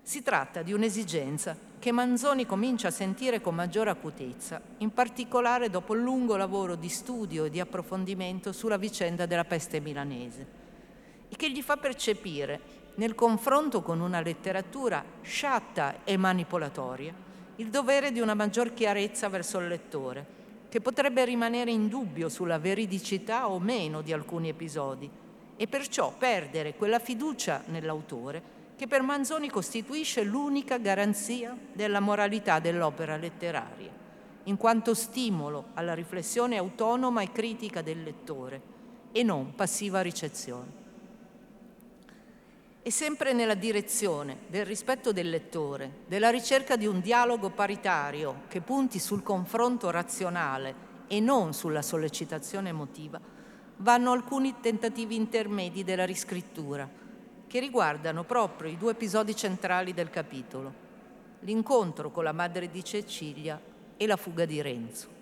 Si tratta di un'esigenza che Manzoni comincia a sentire con maggiore acutezza, in particolare dopo il lungo lavoro di studio e di approfondimento sulla vicenda della peste milanese, e che gli fa percepire, nel confronto con una letteratura sciatta e manipolatoria, il dovere di una maggior chiarezza verso il lettore, che potrebbe rimanere in dubbio sulla veridicità o meno di alcuni episodi e perciò perdere quella fiducia nell'autore che per Manzoni costituisce l'unica garanzia della moralità dell'opera letteraria, in quanto stimolo alla riflessione autonoma e critica del lettore e non passiva ricezione. e sempre nella direzione del rispetto del lettore, della ricerca di un dialogo paritario che punti sul confronto razionale e non sulla sollecitazione emotiva, vanno alcuni tentativi intermedi della riscrittura, che riguardano proprio i due episodi centrali del capitolo, l'incontro con la madre di Cecilia e la fuga di Renzo.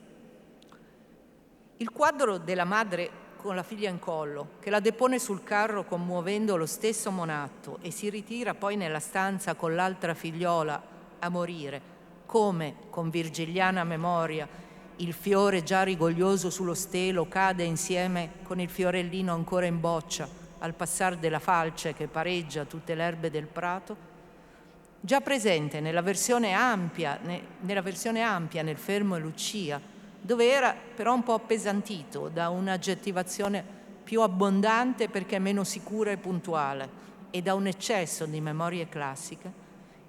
Il quadro della madre con la figlia in collo, che la depone sul carro commuovendo lo stesso Monatto e si ritira poi nella stanza con l'altra figliola a morire, come, con virgiliana memoria, il fiore già rigoglioso sullo stelo cade insieme con il fiorellino ancora in boccia al passar della falce che pareggia tutte le erbe del prato, già presente nella versione ampia, ne, nella versione ampia nel Fermo e Lucia, dove era però un po' appesantito da un'aggettivazione più abbondante perché meno sicura e puntuale e da un eccesso di memorie classiche,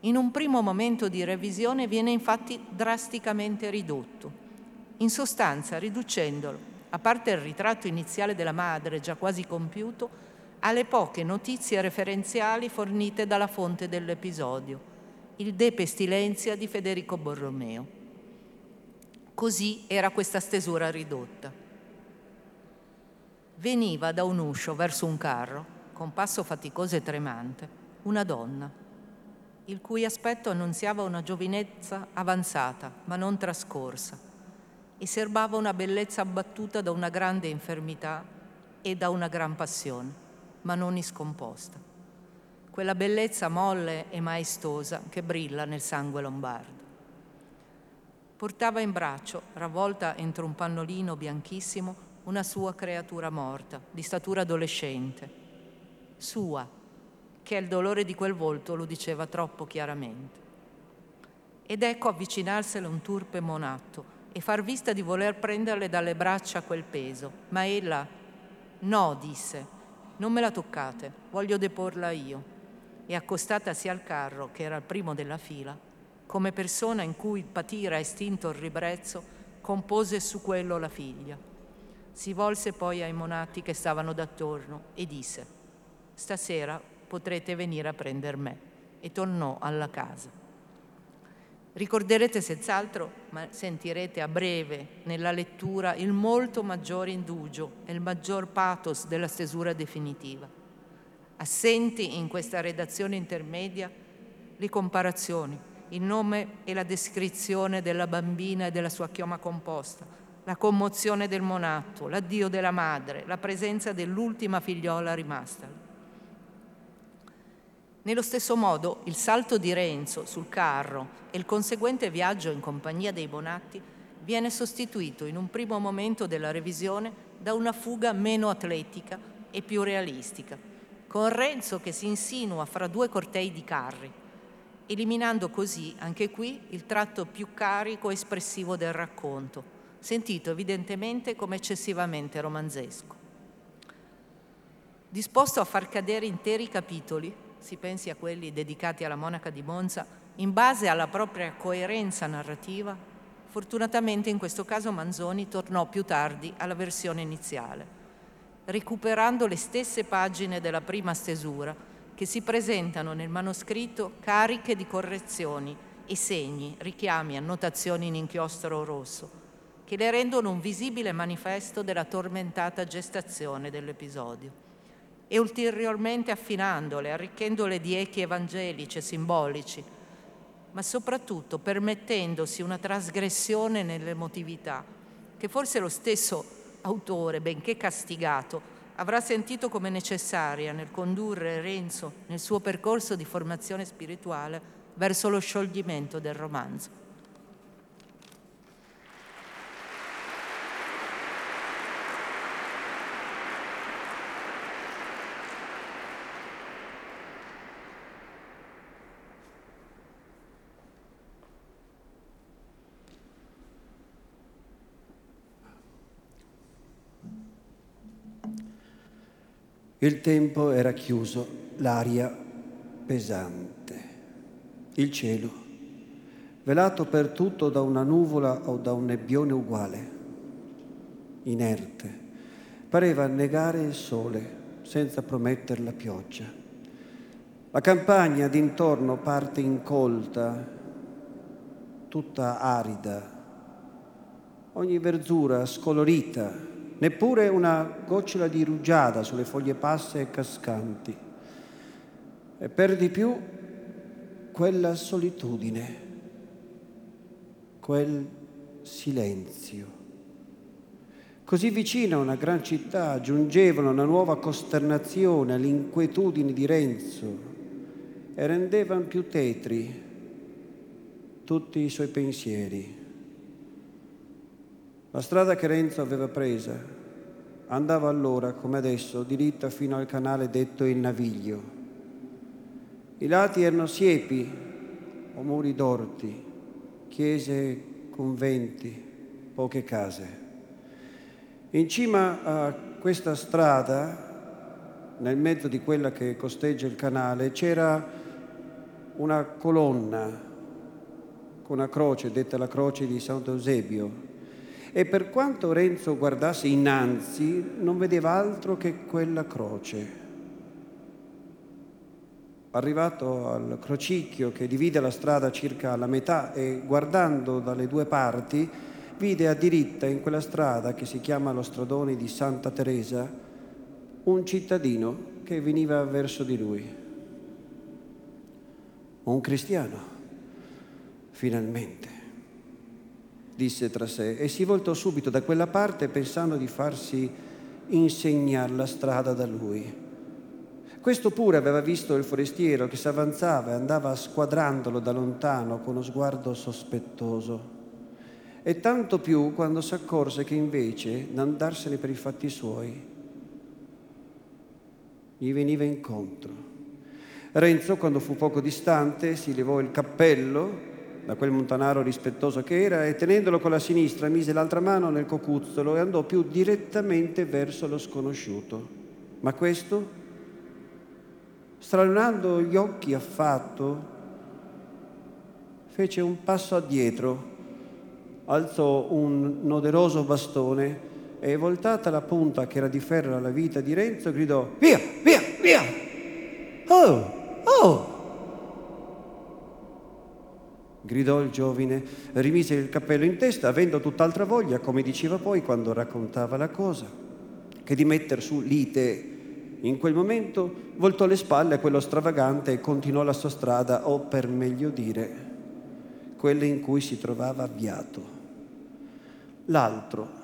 in un primo momento di revisione viene infatti drasticamente ridotto, in sostanza riducendolo, a parte il ritratto iniziale della madre già quasi compiuto, alle poche notizie referenziali fornite dalla fonte dell'episodio, il De Pestilenzia di Federico Borromeo. Così era questa stesura ridotta. Veniva da un uscio verso un carro, con passo faticoso e tremante, una donna, il cui aspetto annunziava una giovinezza avanzata, ma non trascorsa, e serbava una bellezza abbattuta da una grande infermità e da una gran passione, ma non iscomposta. Quella bellezza molle e maestosa che brilla nel sangue lombardo. Portava in braccio, ravvolta entro un pannolino bianchissimo, una sua creatura morta, di statura adolescente. Sua, che il dolore di quel volto lo diceva troppo chiaramente. Ed ecco avvicinarsele un turpe Monatto e far vista di voler prenderle dalle braccia quel peso. Ma ella, no, disse, non me la toccate, voglio deporla io. E accostatasi al carro, che era il primo della fila, come persona in cui patire estinto il ribrezzo, compose su quello la figlia. Si volse poi ai monatti che stavano d'attorno e disse: «Stasera potrete venire a prender me», e tornò alla casa. Ricorderete senz'altro, ma sentirete a breve nella lettura il molto maggiore indugio e il maggior pathos della stesura definitiva. Assenti in questa redazione intermedia le comparazioni, il nome e la descrizione della bambina e della sua chioma composta, la commozione del monatto, l'addio della madre, la presenza dell'ultima figliola rimasta. Nello stesso modo, il salto di Renzo sul carro e il conseguente viaggio in compagnia dei Bonatti viene sostituito in un primo momento della revisione da una fuga meno atletica e più realistica, con Renzo che si insinua fra due cortei di carri, eliminando così, anche qui, il tratto più carico e espressivo del racconto, sentito evidentemente come eccessivamente romanzesco. Disposto a far cadere interi capitoli, si pensi a quelli dedicati alla monaca di Monza, in base alla propria coerenza narrativa, fortunatamente in questo caso Manzoni tornò più tardi alla versione iniziale, recuperando le stesse pagine della prima stesura, che si presentano nel manoscritto cariche di correzioni e segni, richiami, annotazioni in inchiostro rosso, che le rendono un visibile manifesto della tormentata gestazione dell'episodio, e ulteriormente affinandole, arricchendole di echi evangelici e simbolici, ma soprattutto permettendosi una trasgressione nell'emotività, che forse lo stesso autore, benché castigato, avrà sentito come necessaria nel condurre Renzo nel suo percorso di formazione spirituale verso lo scioglimento del romanzo. Il tempo era chiuso, l'aria pesante, il cielo, velato per tutto da una nuvola o da un nebbione uguale, inerte, pareva negare il sole senza promettere la pioggia. La campagna d'intorno parte incolta, tutta arida, ogni verzura scolorita, neppure una gocciola di rugiada sulle foglie passe e cascanti. E per di più quella solitudine, quel silenzio. Così vicina a una gran città giungevano una nuova costernazione all'inquietudine di Renzo e rendevano più tetri tutti i suoi pensieri. La strada che Renzo aveva presa andava allora, come adesso, diritta fino al canale detto il Naviglio. I lati erano siepi o muri d'orti, chiese, conventi, poche case. In cima a questa strada, nel mezzo di quella che costeggia il canale, c'era una colonna con una croce, detta la croce di Sant'Eusebio, e per quanto Renzo guardasse innanzi non vedeva altro che quella croce. Arrivato al crocicchio che divide la strada circa la metà e guardando dalle due parti vide a diritta in quella strada che si chiama lo stradone di Santa Teresa un cittadino che veniva verso di lui. Un cristiano, finalmente, disse tra sé, e si voltò subito da quella parte pensando di farsi insegnare la strada da lui. Questo pure aveva visto il forestiero che s'avanzava e andava squadrandolo da lontano con uno sguardo sospettoso, e tanto più quando s'accorse che invece d'andarsene per i fatti suoi gli veniva incontro. Renzo, quando fu poco distante, si levò il cappello da quel montanaro rispettoso che era e tenendolo con la sinistra mise l'altra mano nel cocuzzolo e andò più direttamente verso lo sconosciuto. Ma questo, stralunando gli occhi affatto, fece un passo addietro, alzò un noderoso bastone e, voltata la punta che era di ferro alla vita di Renzo, gridò: via, via, via! Oh, oh! Gridò il giovane, rimise il cappello in testa, avendo tutt'altra voglia, come diceva poi quando raccontava la cosa, che di metter su lite. In quel momento voltò le spalle a quello stravagante e continuò la sua strada, o per meglio dire, quella in cui si trovava avviato. L'altro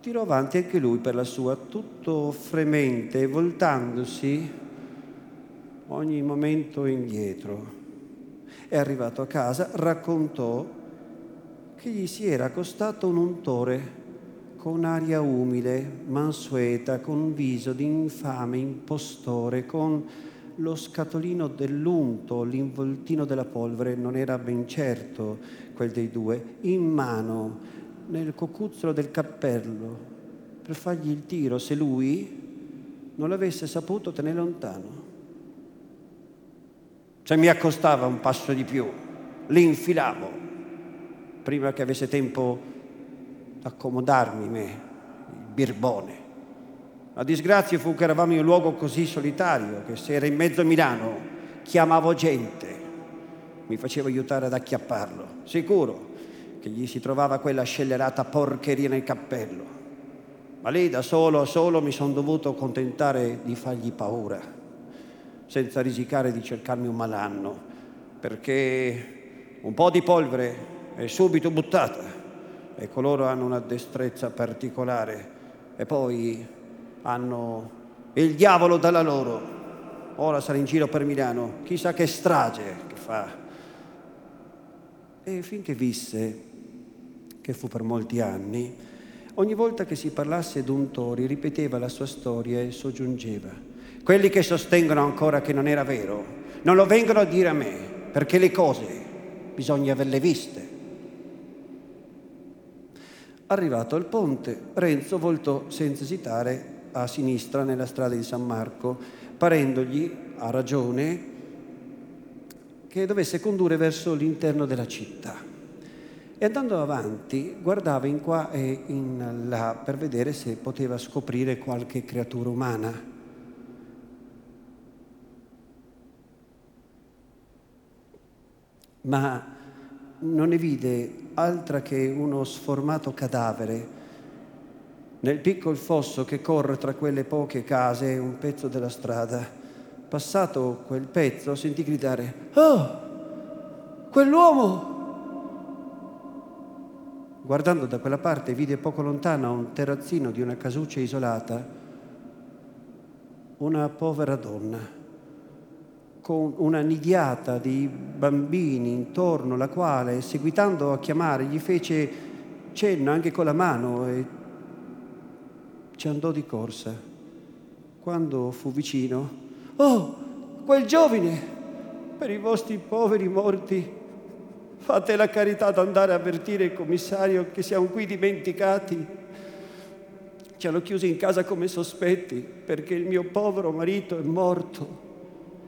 tirò avanti anche lui per la sua, tutto fremente, e voltandosi ogni momento indietro. È arrivato a casa, raccontò che gli si era accostato un untore con aria umile, mansueta, con un viso di infame impostore, con lo scatolino dell'unto, l'involtino della polvere, non era ben certo quel dei due, in mano, nel cocuzzolo del cappello, per fargli il tiro se lui non l'avesse saputo tenere lontano. Se mi accostava un passo di più, li infilavo, prima che avesse tempo d'accomodarmi me, il birbone. La disgrazia fu che eravamo in un luogo così solitario che se era in mezzo a Milano chiamavo gente, mi facevo aiutare ad acchiapparlo, sicuro che gli si trovava quella scellerata porcheria nel cappello. Ma lì da solo a solo mi sono dovuto contentare di fargli paura, senza risicare di cercarmi un malanno, perché un po' di polvere è subito buttata e coloro hanno una destrezza particolare e poi hanno il diavolo dalla loro. Ora sarà in giro per Milano, chissà che strage che fa. E finché visse, che fu per molti anni, ogni volta che si parlasse d'un Tori ripeteva la sua storia e soggiungeva: quelli che sostengono ancora che non era vero, non lo vengono a dire a me, perché le cose bisogna averle viste. Arrivato al ponte, Renzo voltò senza esitare a sinistra nella strada di San Marco, parendogli, a ragione, che dovesse condurre verso l'interno della città. E andando avanti, guardava in qua e in là per vedere se poteva scoprire qualche creatura umana. ma non ne vide altra che uno sformato cadavere. Nel piccol fosso che corre tra quelle poche case un pezzo della strada, passato quel pezzo sentì gridare: «Oh, quell'uomo!» Guardando da quella parte vide poco lontano un terrazzino di una casuccia isolata una povera donna con una nidiata di bambini intorno, la quale, seguitando a chiamare, gli fece cenno anche con la mano e ci andò di corsa. Quando fu vicino: «Oh, quel giovine, per i vostri poveri morti fate la carità d'andare a avvertire il commissario che siamo qui dimenticati. Ci hanno chiusi in casa come sospetti perché il mio povero marito è morto.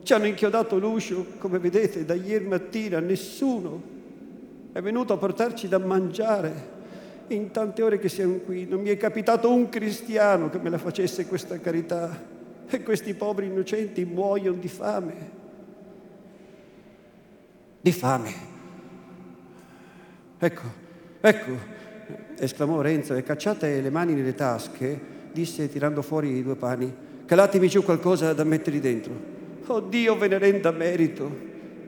Ci hanno inchiodato l'uscio, come vedete, da ieri mattina. Nessuno è venuto a portarci da mangiare. In tante ore che siamo qui non mi è capitato un cristiano che me la facesse questa carità, e questi poveri innocenti muoiono di fame». «Di fame? Ecco, ecco», esclamò Renzo, e cacciate le mani nelle tasche disse, tirando fuori i due pani: «Calatemi giù qualcosa da metterli dentro». «Oh, Dio ve ne renda merito»,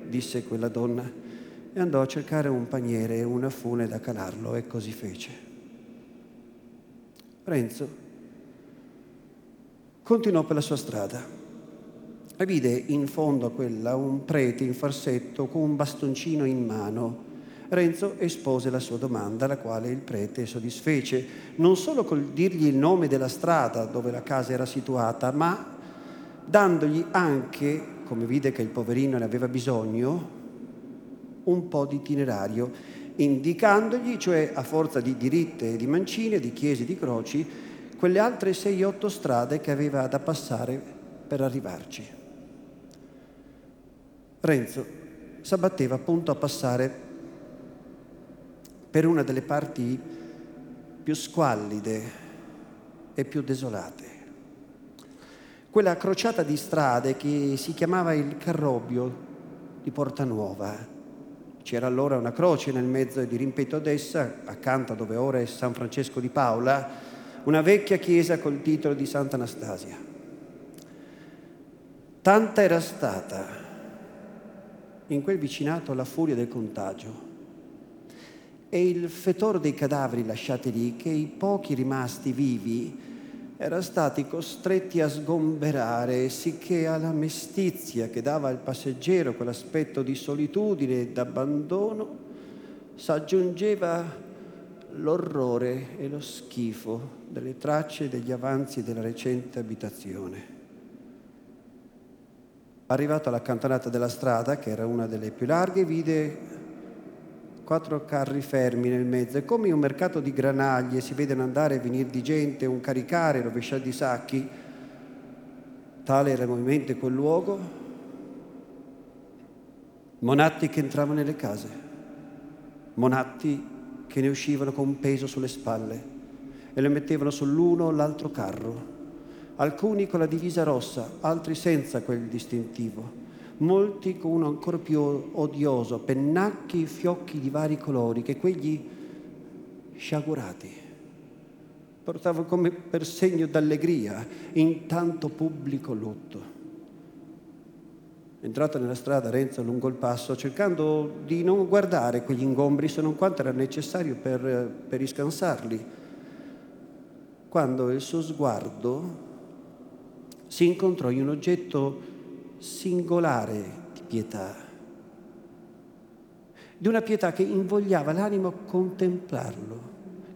disse quella donna, e andò a cercare un paniere e una fune da calarlo, e così fece. Renzo continuò per la sua strada e vide in fondo a quella un prete in farsetto con un bastoncino in mano. Renzo espose la sua domanda, la quale il prete soddisfece non solo col dirgli il nome della strada dove la casa era situata, ma dandogli anche, come vide che il poverino ne aveva bisogno, un po' di itinerario, indicandogli, cioè a forza di diritte e di mancine, di chiese e di croci, quelle altre sei otto strade che aveva da passare per arrivarci. Renzo s'abbatteva appunto a passare per una delle parti più squallide e più desolate, quella crociata di strade che si chiamava il Carrobbio di Porta Nuova. C'era allora una croce nel mezzo e dirimpetto ad essa, accanto a dove ora è San Francesco di Paola, una vecchia chiesa col titolo di Sant'Anastasia. Tanta era stata in quel vicinato la furia del contagio e il fetore dei cadaveri lasciati lì, che i pochi rimasti vivi erano stati costretti a sgomberare, sicché alla mestizia che dava al passeggero quell'aspetto di solitudine e d'abbandono s'aggiungeva l'orrore e lo schifo delle tracce e degli avanzi della recente abitazione. Arrivato alla cantonata della strada, che era una delle più larghe, vide quattro carri fermi nel mezzo, e come in un mercato di granaglie si vedono andare e venire di gente, un caricare, rovesciare di sacchi. Tale era il movimento in quel luogo. Monatti che entravano nelle case, monatti che ne uscivano con un peso sulle spalle e lo mettevano sull'uno o l'altro carro, alcuni con la divisa rossa, altri senza quel distintivo, molti con uno ancora più odioso, pennacchi e fiocchi di vari colori, che quegli sciagurati portavano come per segno d'allegria in tanto pubblico lutto. Entrato nella strada, Renzo allungò il passo, cercando di non guardare quegli ingombri se non quanto era necessario per, per riscansarli, quando il suo sguardo si incontrò in un oggetto singolare di pietà, di una pietà che invogliava l'animo a contemplarlo,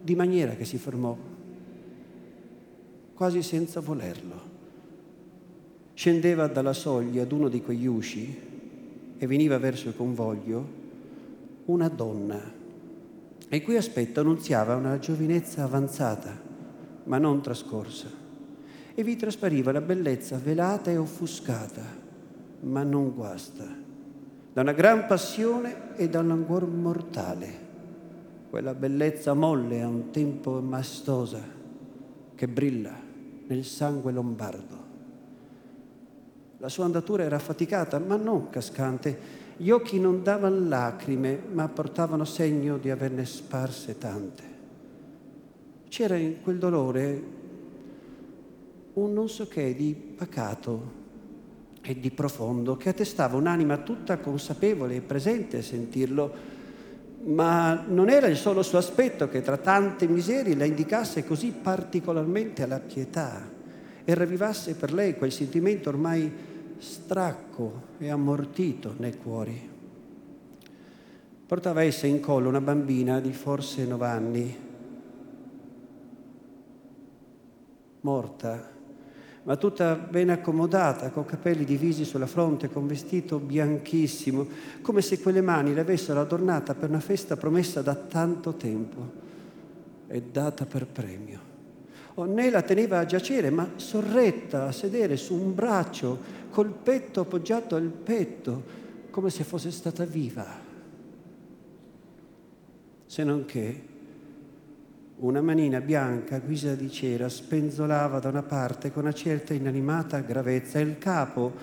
di maniera che si fermò quasi senza volerlo. Scendeva dalla soglia ad uno di quegli usci e veniva verso il convoglio una donna, e il cui aspetto annunziava una giovinezza avanzata ma non trascorsa, e vi traspariva la bellezza velata e offuscata ma non guasta, da una gran passione e da un languor mortale, quella bellezza molle a un tempo maestosa che brilla nel sangue lombardo. La sua andatura era affaticata ma non cascante, gli occhi non davano lacrime, ma portavano segno di averne sparse tante. C'era in quel dolore un non so che di pacato e di profondo che attestava un'anima tutta consapevole e presente a sentirlo, ma non era il solo suo aspetto che tra tante miserie la indicasse così particolarmente alla pietà e ravvivasse per lei quel sentimento ormai stracco e ammortito nei cuori. Portava essa in collo una bambina di forse nove anni, morta, ma tutta ben accomodata, con capelli divisi sulla fronte, con vestito bianchissimo, come se quelle mani l'avessero adornata per una festa promessa da tanto tempo e data per premio. Né la teneva a giacere, ma sorretta a sedere su un braccio, col petto appoggiato al petto, come se fosse stata viva. Se non che una manina bianca a guisa di cera spenzolava da una parte con una certa inanimata gravezza e il capo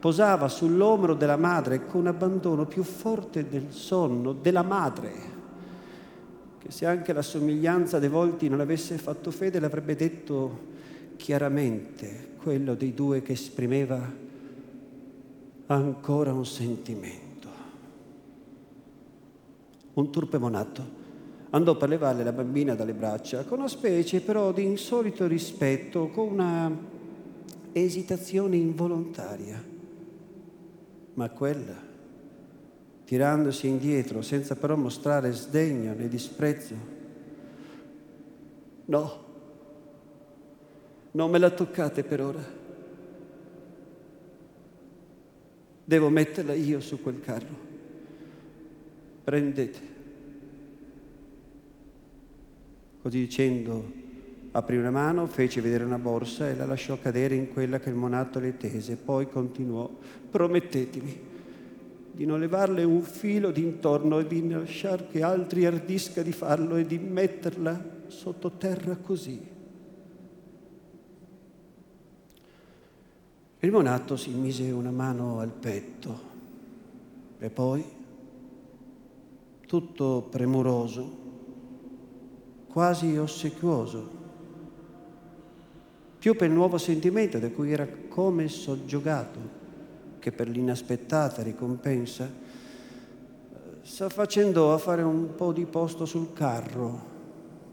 posava sull'ombro della madre con abbandono più forte del sonno della madre, che se anche la somiglianza dei volti non avesse fatto fede l'avrebbe detto chiaramente quello dei due che esprimeva ancora un sentimento. Un turpemonato andò per levarle la bambina dalle braccia, con una specie però di insolito rispetto, con una esitazione involontaria. Ma quella, tirandosi indietro, senza però mostrare sdegno né disprezzo, «No, non me la toccate per ora. Devo metterla io su quel carro. Prendete». Così dicendo, aprì una mano, fece vedere una borsa e la lasciò cadere in quella che il monato le tese. Poi continuò, promettetemi di non levarle un filo d'intorno e di lasciar che altri ardisca di farlo e di metterla sottoterra così. Il monato si mise una mano al petto e poi, tutto premuroso, quasi ossequioso, più per il nuovo sentimento da cui era come soggiogato che per l'inaspettata ricompensa, s'affaccendò a fare un po' di posto sul carro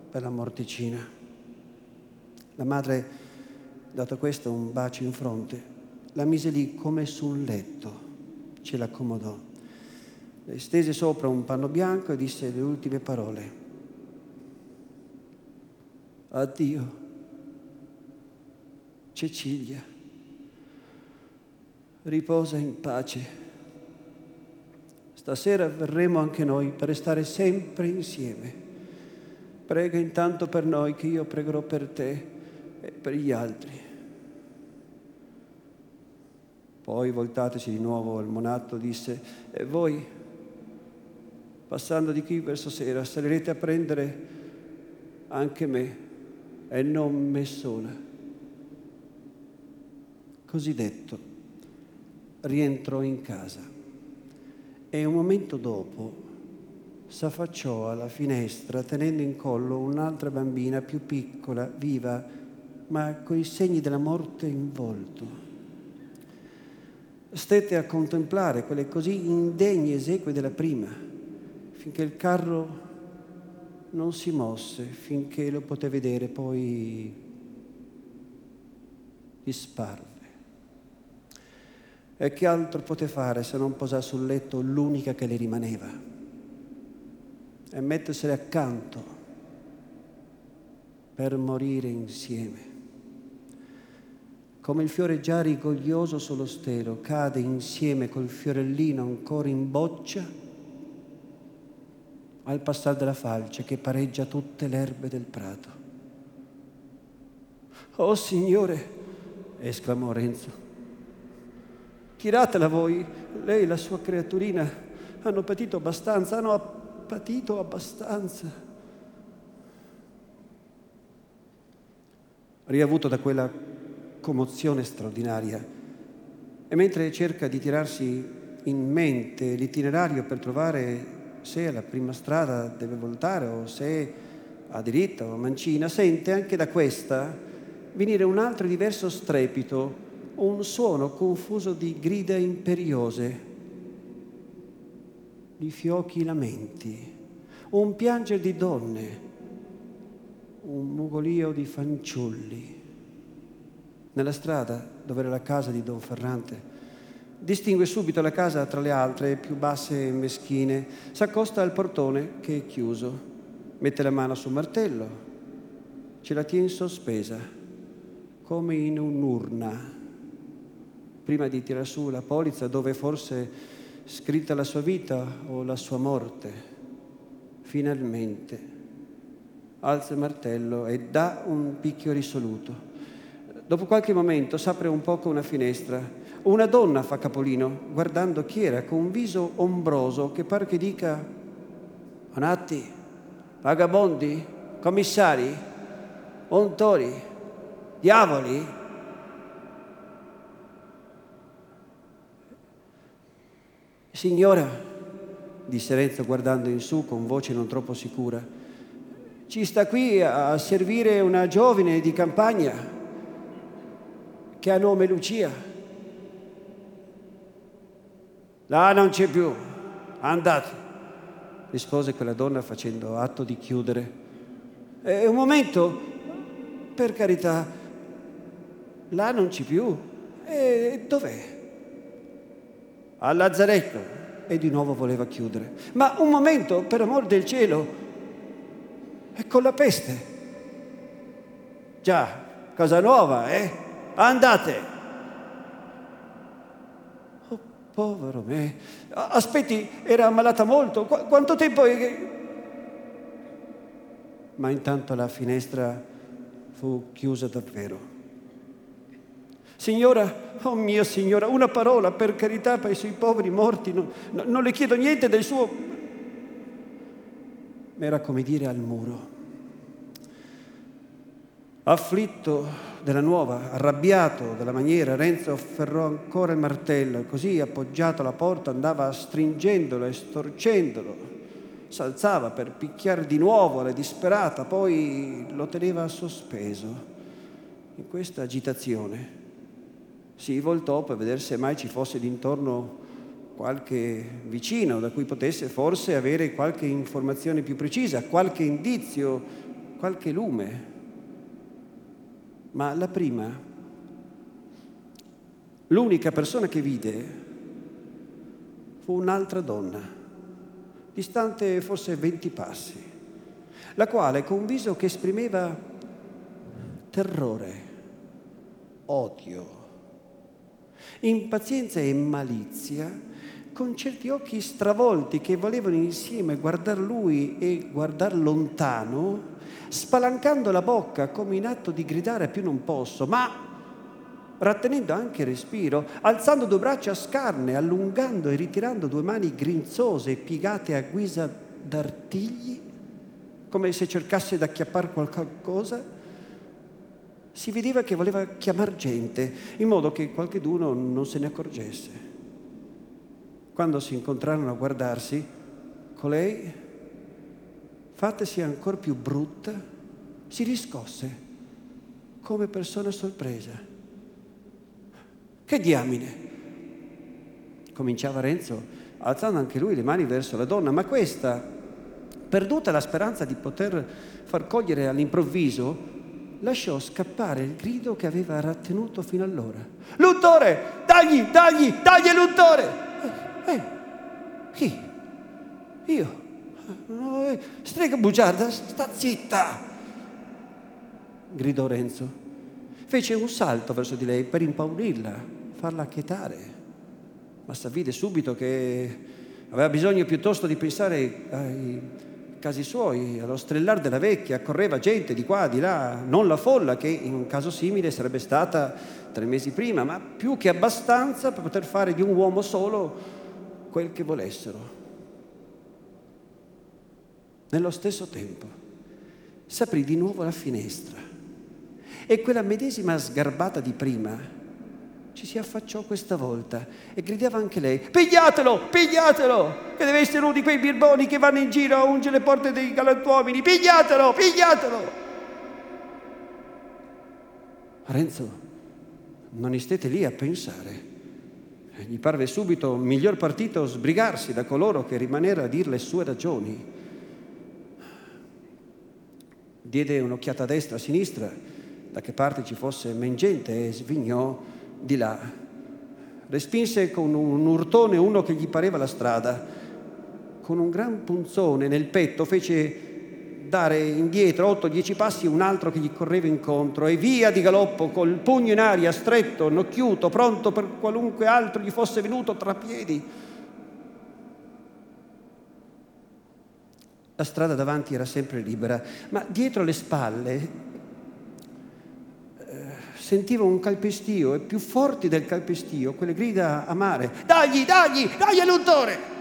per la morticina. La madre, dato questo un bacio in fronte, la mise lì come su un letto, ce l'accomodò, le stese sopra un panno bianco e disse le ultime parole. Addio, Cecilia, riposa in pace. Stasera verremo anche noi per restare sempre insieme. Prega intanto per noi che io pregherò per te e per gli altri. Poi, voltatesi di nuovo al monato, disse, e voi, passando di qui verso sera, salirete a prendere anche me, e non me sola. Così detto, rientrò in casa e un momento dopo s'affacciò alla finestra tenendo in collo un'altra bambina più piccola, viva, ma coi segni della morte in volto. Stette a contemplare quelle così indegne esequie della prima, finché il carro non si mosse, finché lo poté vedere, poi disparve. E che altro poté fare se non posare sul letto l'unica che le rimaneva e mettersele accanto per morire insieme? Come il fiore già rigoglioso sullo stelo cade insieme col fiorellino ancora in boccia al passar della falce che pareggia tutte le erbe del prato. «Oh, Signore!» esclamò Renzo. «Tiratela voi, lei e la sua creaturina hanno patito abbastanza, hanno patito abbastanza!» Riavuto da quella commozione straordinaria, e mentre cerca di tirarsi in mente l'itinerario per trovare se alla prima strada deve voltare o se a diritta o a mancina, sente anche da questa venire un altro diverso strepito, un suono confuso di grida imperiose, di fiochi lamenti, un pianger di donne, un mugolio di fanciulli. Nella strada, dove era la casa di Don Ferrante, distingue subito la casa tra le altre, più basse e meschine, s'accosta al portone che è chiuso, mette la mano sul martello, ce la tiene in sospesa, come in un'urna, prima di tirar su la polizza dove forse scritta la sua vita o la sua morte. Finalmente alza il martello e dà un picchio risoluto. Dopo qualche momento s'apre un poco una finestra. Una donna fa capolino, guardando chi era, con un viso ombroso che pare che dica: «Onatti, vagabondi, commissari, ontori, diavoli!» «Signora», disse Renzo guardando in su con voce non troppo sicura, «ci sta qui a servire una giovine di campagna che ha nome Lucia». «Là non c'è più, andate», rispose quella donna facendo atto di chiudere. «E un momento, per carità, là non c'è più, e dov'è?» «A Lazzaretto», e di nuovo voleva chiudere. «Ma un momento, per amor del cielo, è con la peste». «Già, cosa nuova, eh? Andate!» «Oh, povero me! Aspetti, era ammalata molto. Qu- quanto tempo è che...» Ma intanto la finestra fu chiusa davvero. «Signora, oh mia signora, una parola, per carità, per i suoi poveri morti, no, no, non le chiedo niente del suo...» Era come dire al muro. Afflitto della nuova, arrabbiato della maniera, Renzo afferrò ancora il martello e così, appoggiato alla porta, andava stringendolo e storcendolo. S'alzava per picchiare di nuovo alla disperata, poi lo teneva sospeso. In questa agitazione si voltò per vedere se mai ci fosse d'intorno qualche vicino da cui potesse forse avere qualche informazione più precisa, qualche indizio, qualche lume. Ma la prima, l'unica persona che vide fu un'altra donna, distante forse venti passi, la quale con un viso che esprimeva terrore, odio, impazienza e malizia, con certi occhi stravolti che volevano insieme guardar lui e guardar lontano, spalancando la bocca come in atto di gridare a più non posso, ma rattenendo anche il respiro, alzando due braccia scarne, allungando e ritirando due mani grinzose e piegate a guisa d'artigli, come se cercasse d'acchiappar qualcosa. Si vedeva che voleva chiamar gente, in modo che qualcheduno non se ne accorgesse. Quando si incontrarono a guardarsi, colei, fatasi ancor più brutta, si riscosse come persona sorpresa. «Che diamine!» cominciava Renzo, alzando anche lui le mani verso la donna, ma questa, perduta la speranza di poter far cogliere all'improvviso, lasciò scappare il grido che aveva rattenuto fino allora. «Luttore! Tagli! Tagli! Tagli luttore!» Eh, eh, «Chi? Io? No, eh, strega bugiarda, sta zitta!» gridò Renzo. Fece un salto verso di lei per impaurirla, farla acchietare, ma s'avvide subito che aveva bisogno piuttosto di pensare ai casi suoi. Allo strillare della vecchia correva gente di qua, di là, non la folla che in un caso simile sarebbe stata tre mesi prima, ma più che abbastanza per poter fare di un uomo solo quel che volessero. Nello stesso tempo s'aprì di nuovo la finestra e quella medesima sgarbata di prima ci si affacciò questa volta e gridava anche lei: pigliatelo, pigliatelo, che deve essere uno di quei birboni che vanno in giro a ungere le porte dei galantuomini, pigliatelo, pigliatelo. Renzo non stette lì a pensare. Gli parve subito miglior partito sbrigarsi da coloro che rimanera a dir le sue ragioni. Diede un'occhiata a destra, a sinistra, da che parte ci fosse men gente, e svignò di là. Respinse con un urtone uno che gli pareva la strada. Con un gran punzone nel petto fece dare indietro otto dieci passi un altro che gli correva incontro, e via di galoppo, col pugno in aria, stretto, nocchiuto, pronto per qualunque altro gli fosse venuto tra piedi. La strada davanti era sempre libera, ma dietro le spalle eh, sentiva un calpestio, e più forti del calpestio quelle grida amare: dagli, dagli, dagli all'untore!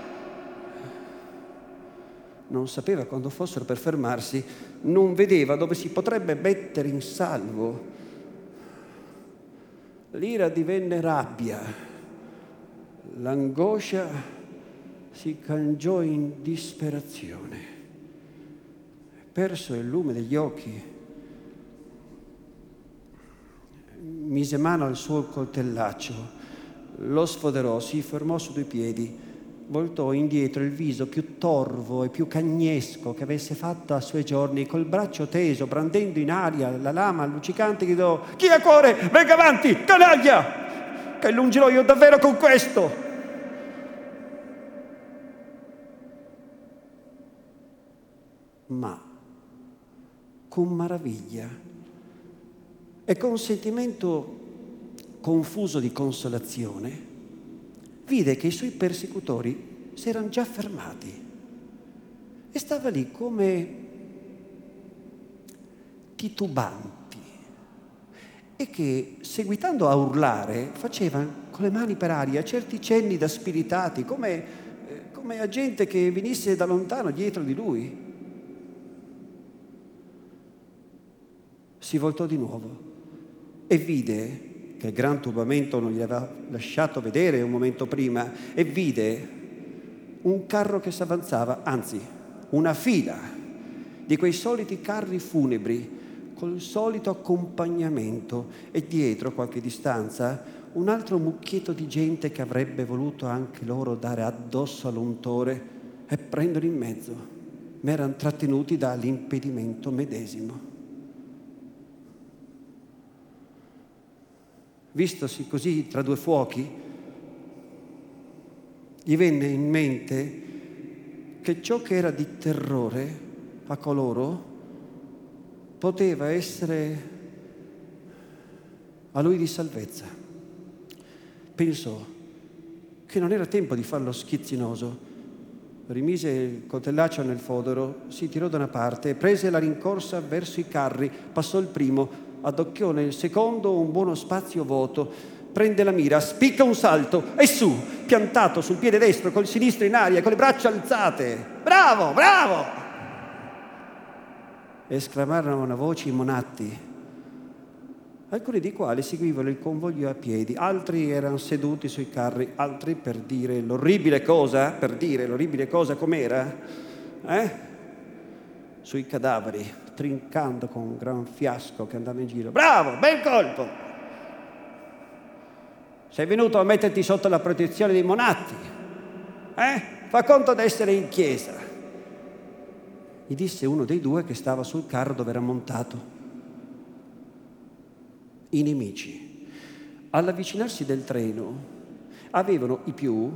Non sapeva quando fossero per fermarsi, non vedeva dove si potrebbe mettere in salvo. L'ira divenne rabbia, l'angoscia si cangiò in disperazione. Perso il lume degli occhi, mise mano al suo coltellaccio, lo sfoderò, si fermò su due piedi, voltò indietro il viso più torvo e più cagnesco che avesse fatto a suoi giorni, col braccio teso, brandendo in aria la lama luccicante, gridò: chi ha cuore venga avanti, canaglia, che lungirò io davvero con questo. Ma con maraviglia e con un sentimento confuso di consolazione vide che i suoi persecutori si erano già fermati, e stava lì come titubanti, e che, seguitando a urlare, faceva con le mani per aria certi cenni da spiritati, come, come a gente che venisse da lontano dietro di lui. Si voltò di nuovo e vide che il gran turbamento non gli aveva lasciato vedere un momento prima, e vide un carro che si avanzava, anzi una fila di quei soliti carri funebri col solito accompagnamento, e dietro, a qualche distanza, un altro mucchietto di gente che avrebbe voluto anche loro dare addosso all'untore e prenderlo in mezzo, ma erano trattenuti dall'impedimento medesimo. Vistosi così tra due fuochi, gli venne in mente che ciò che era di terrore a coloro poteva essere a lui di salvezza. Pensò che non era tempo di farlo schizzinoso. Rimise il coltellaccio nel fodero, si tirò da una parte e prese la rincorsa verso i carri. Passò il primo, addocchiò nel secondo un buono spazio vuoto, prende la mira, spicca un salto e su, piantato sul piede destro, col sinistro in aria, con le braccia alzate. Bravo, bravo! Esclamarono una voce i monatti, alcuni dei quali seguivano il convoglio a piedi, altri erano seduti sui carri, altri per dire l'orribile cosa, per dire l'orribile cosa com'era, eh? sui cadaveri, trincando con un gran fiasco che andava in giro. Bravo, bel colpo! Sei venuto a metterti sotto la protezione dei monatti, eh? Fa conto d'essere in chiesa, gli disse uno dei due che stava sul carro dove era montato. I nemici, all'avvicinarsi del treno, avevano i più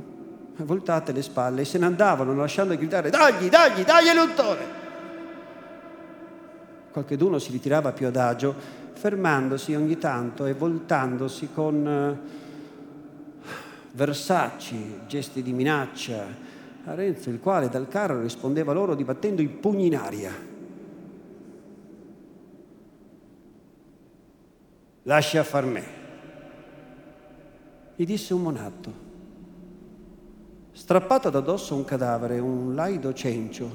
voltate le spalle e se ne andavano lasciando gridare: dagli, dagli, dagli l'untore! Qualcheduno si ritirava più adagio, fermandosi ogni tanto e voltandosi con versacci, gesti di minaccia, a Renzo, il quale dal carro rispondeva loro dibattendo i pugni in aria. Lascia far me, gli disse un monatto. Strappato da dosso un cadavere, un laido cencio,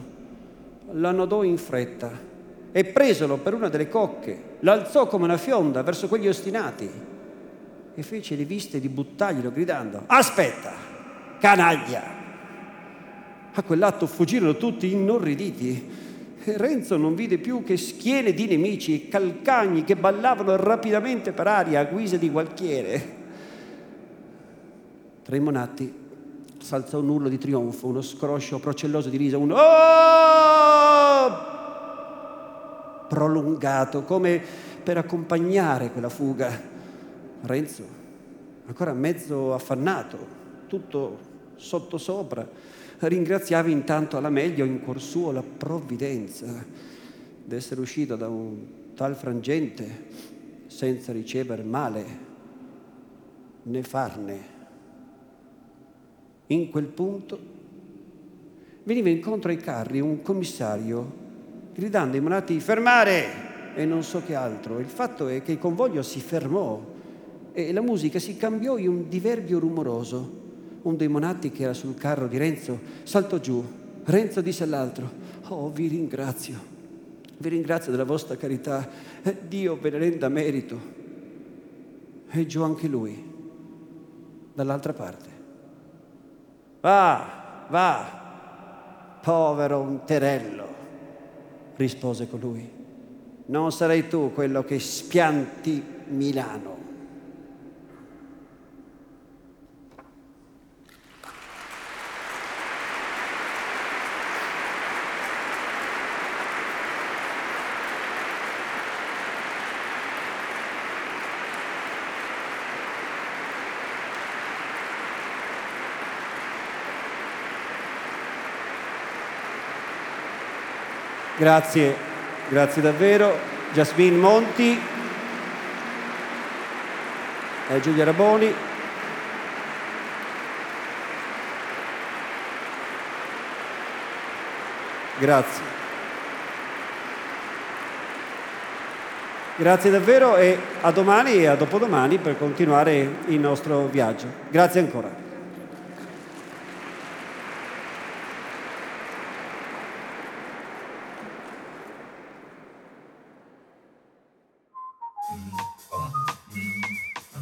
l'annodò in fretta e presolo per una delle cocche, l'alzò come una fionda verso quegli ostinati. e fece le viste di Buttaglio gridando: aspetta, canaglia! A quell'atto fuggirono tutti inorriditi. Renzo non vide più che schiene di nemici e calcagni che ballavano rapidamente per aria a guisa di gualchiere. Tra i monatti s'alzò un urlo di trionfo, uno scroscio procelloso di risa, un oh! prolungato, come per accompagnare quella fuga. Renzo, ancora mezzo affannato, tutto sottosopra, ringraziava intanto alla meglio in cuor suo la provvidenza d'essere uscito da un tal frangente senza ricever male né farne. In quel punto veniva incontro ai carri un commissario gridando ai monati: fermare! E non so che altro. Il fatto è che il convoglio si fermò e la musica si cambiò in un diverbio rumoroso. Uno dei monatti che era sul carro di Renzo saltò giù. Renzo disse all'altro: oh, vi ringrazio, vi ringrazio della vostra carità, Dio ve ne renda merito. E giù anche lui, dall'altra parte. Va, va, povero un terello, rispose colui, non sarai tu quello che spianti Milano. Grazie, grazie davvero. Jasmine Monti e Giulia Raboni. Grazie. Grazie davvero e a domani e a dopodomani per continuare il nostro viaggio. Grazie ancora.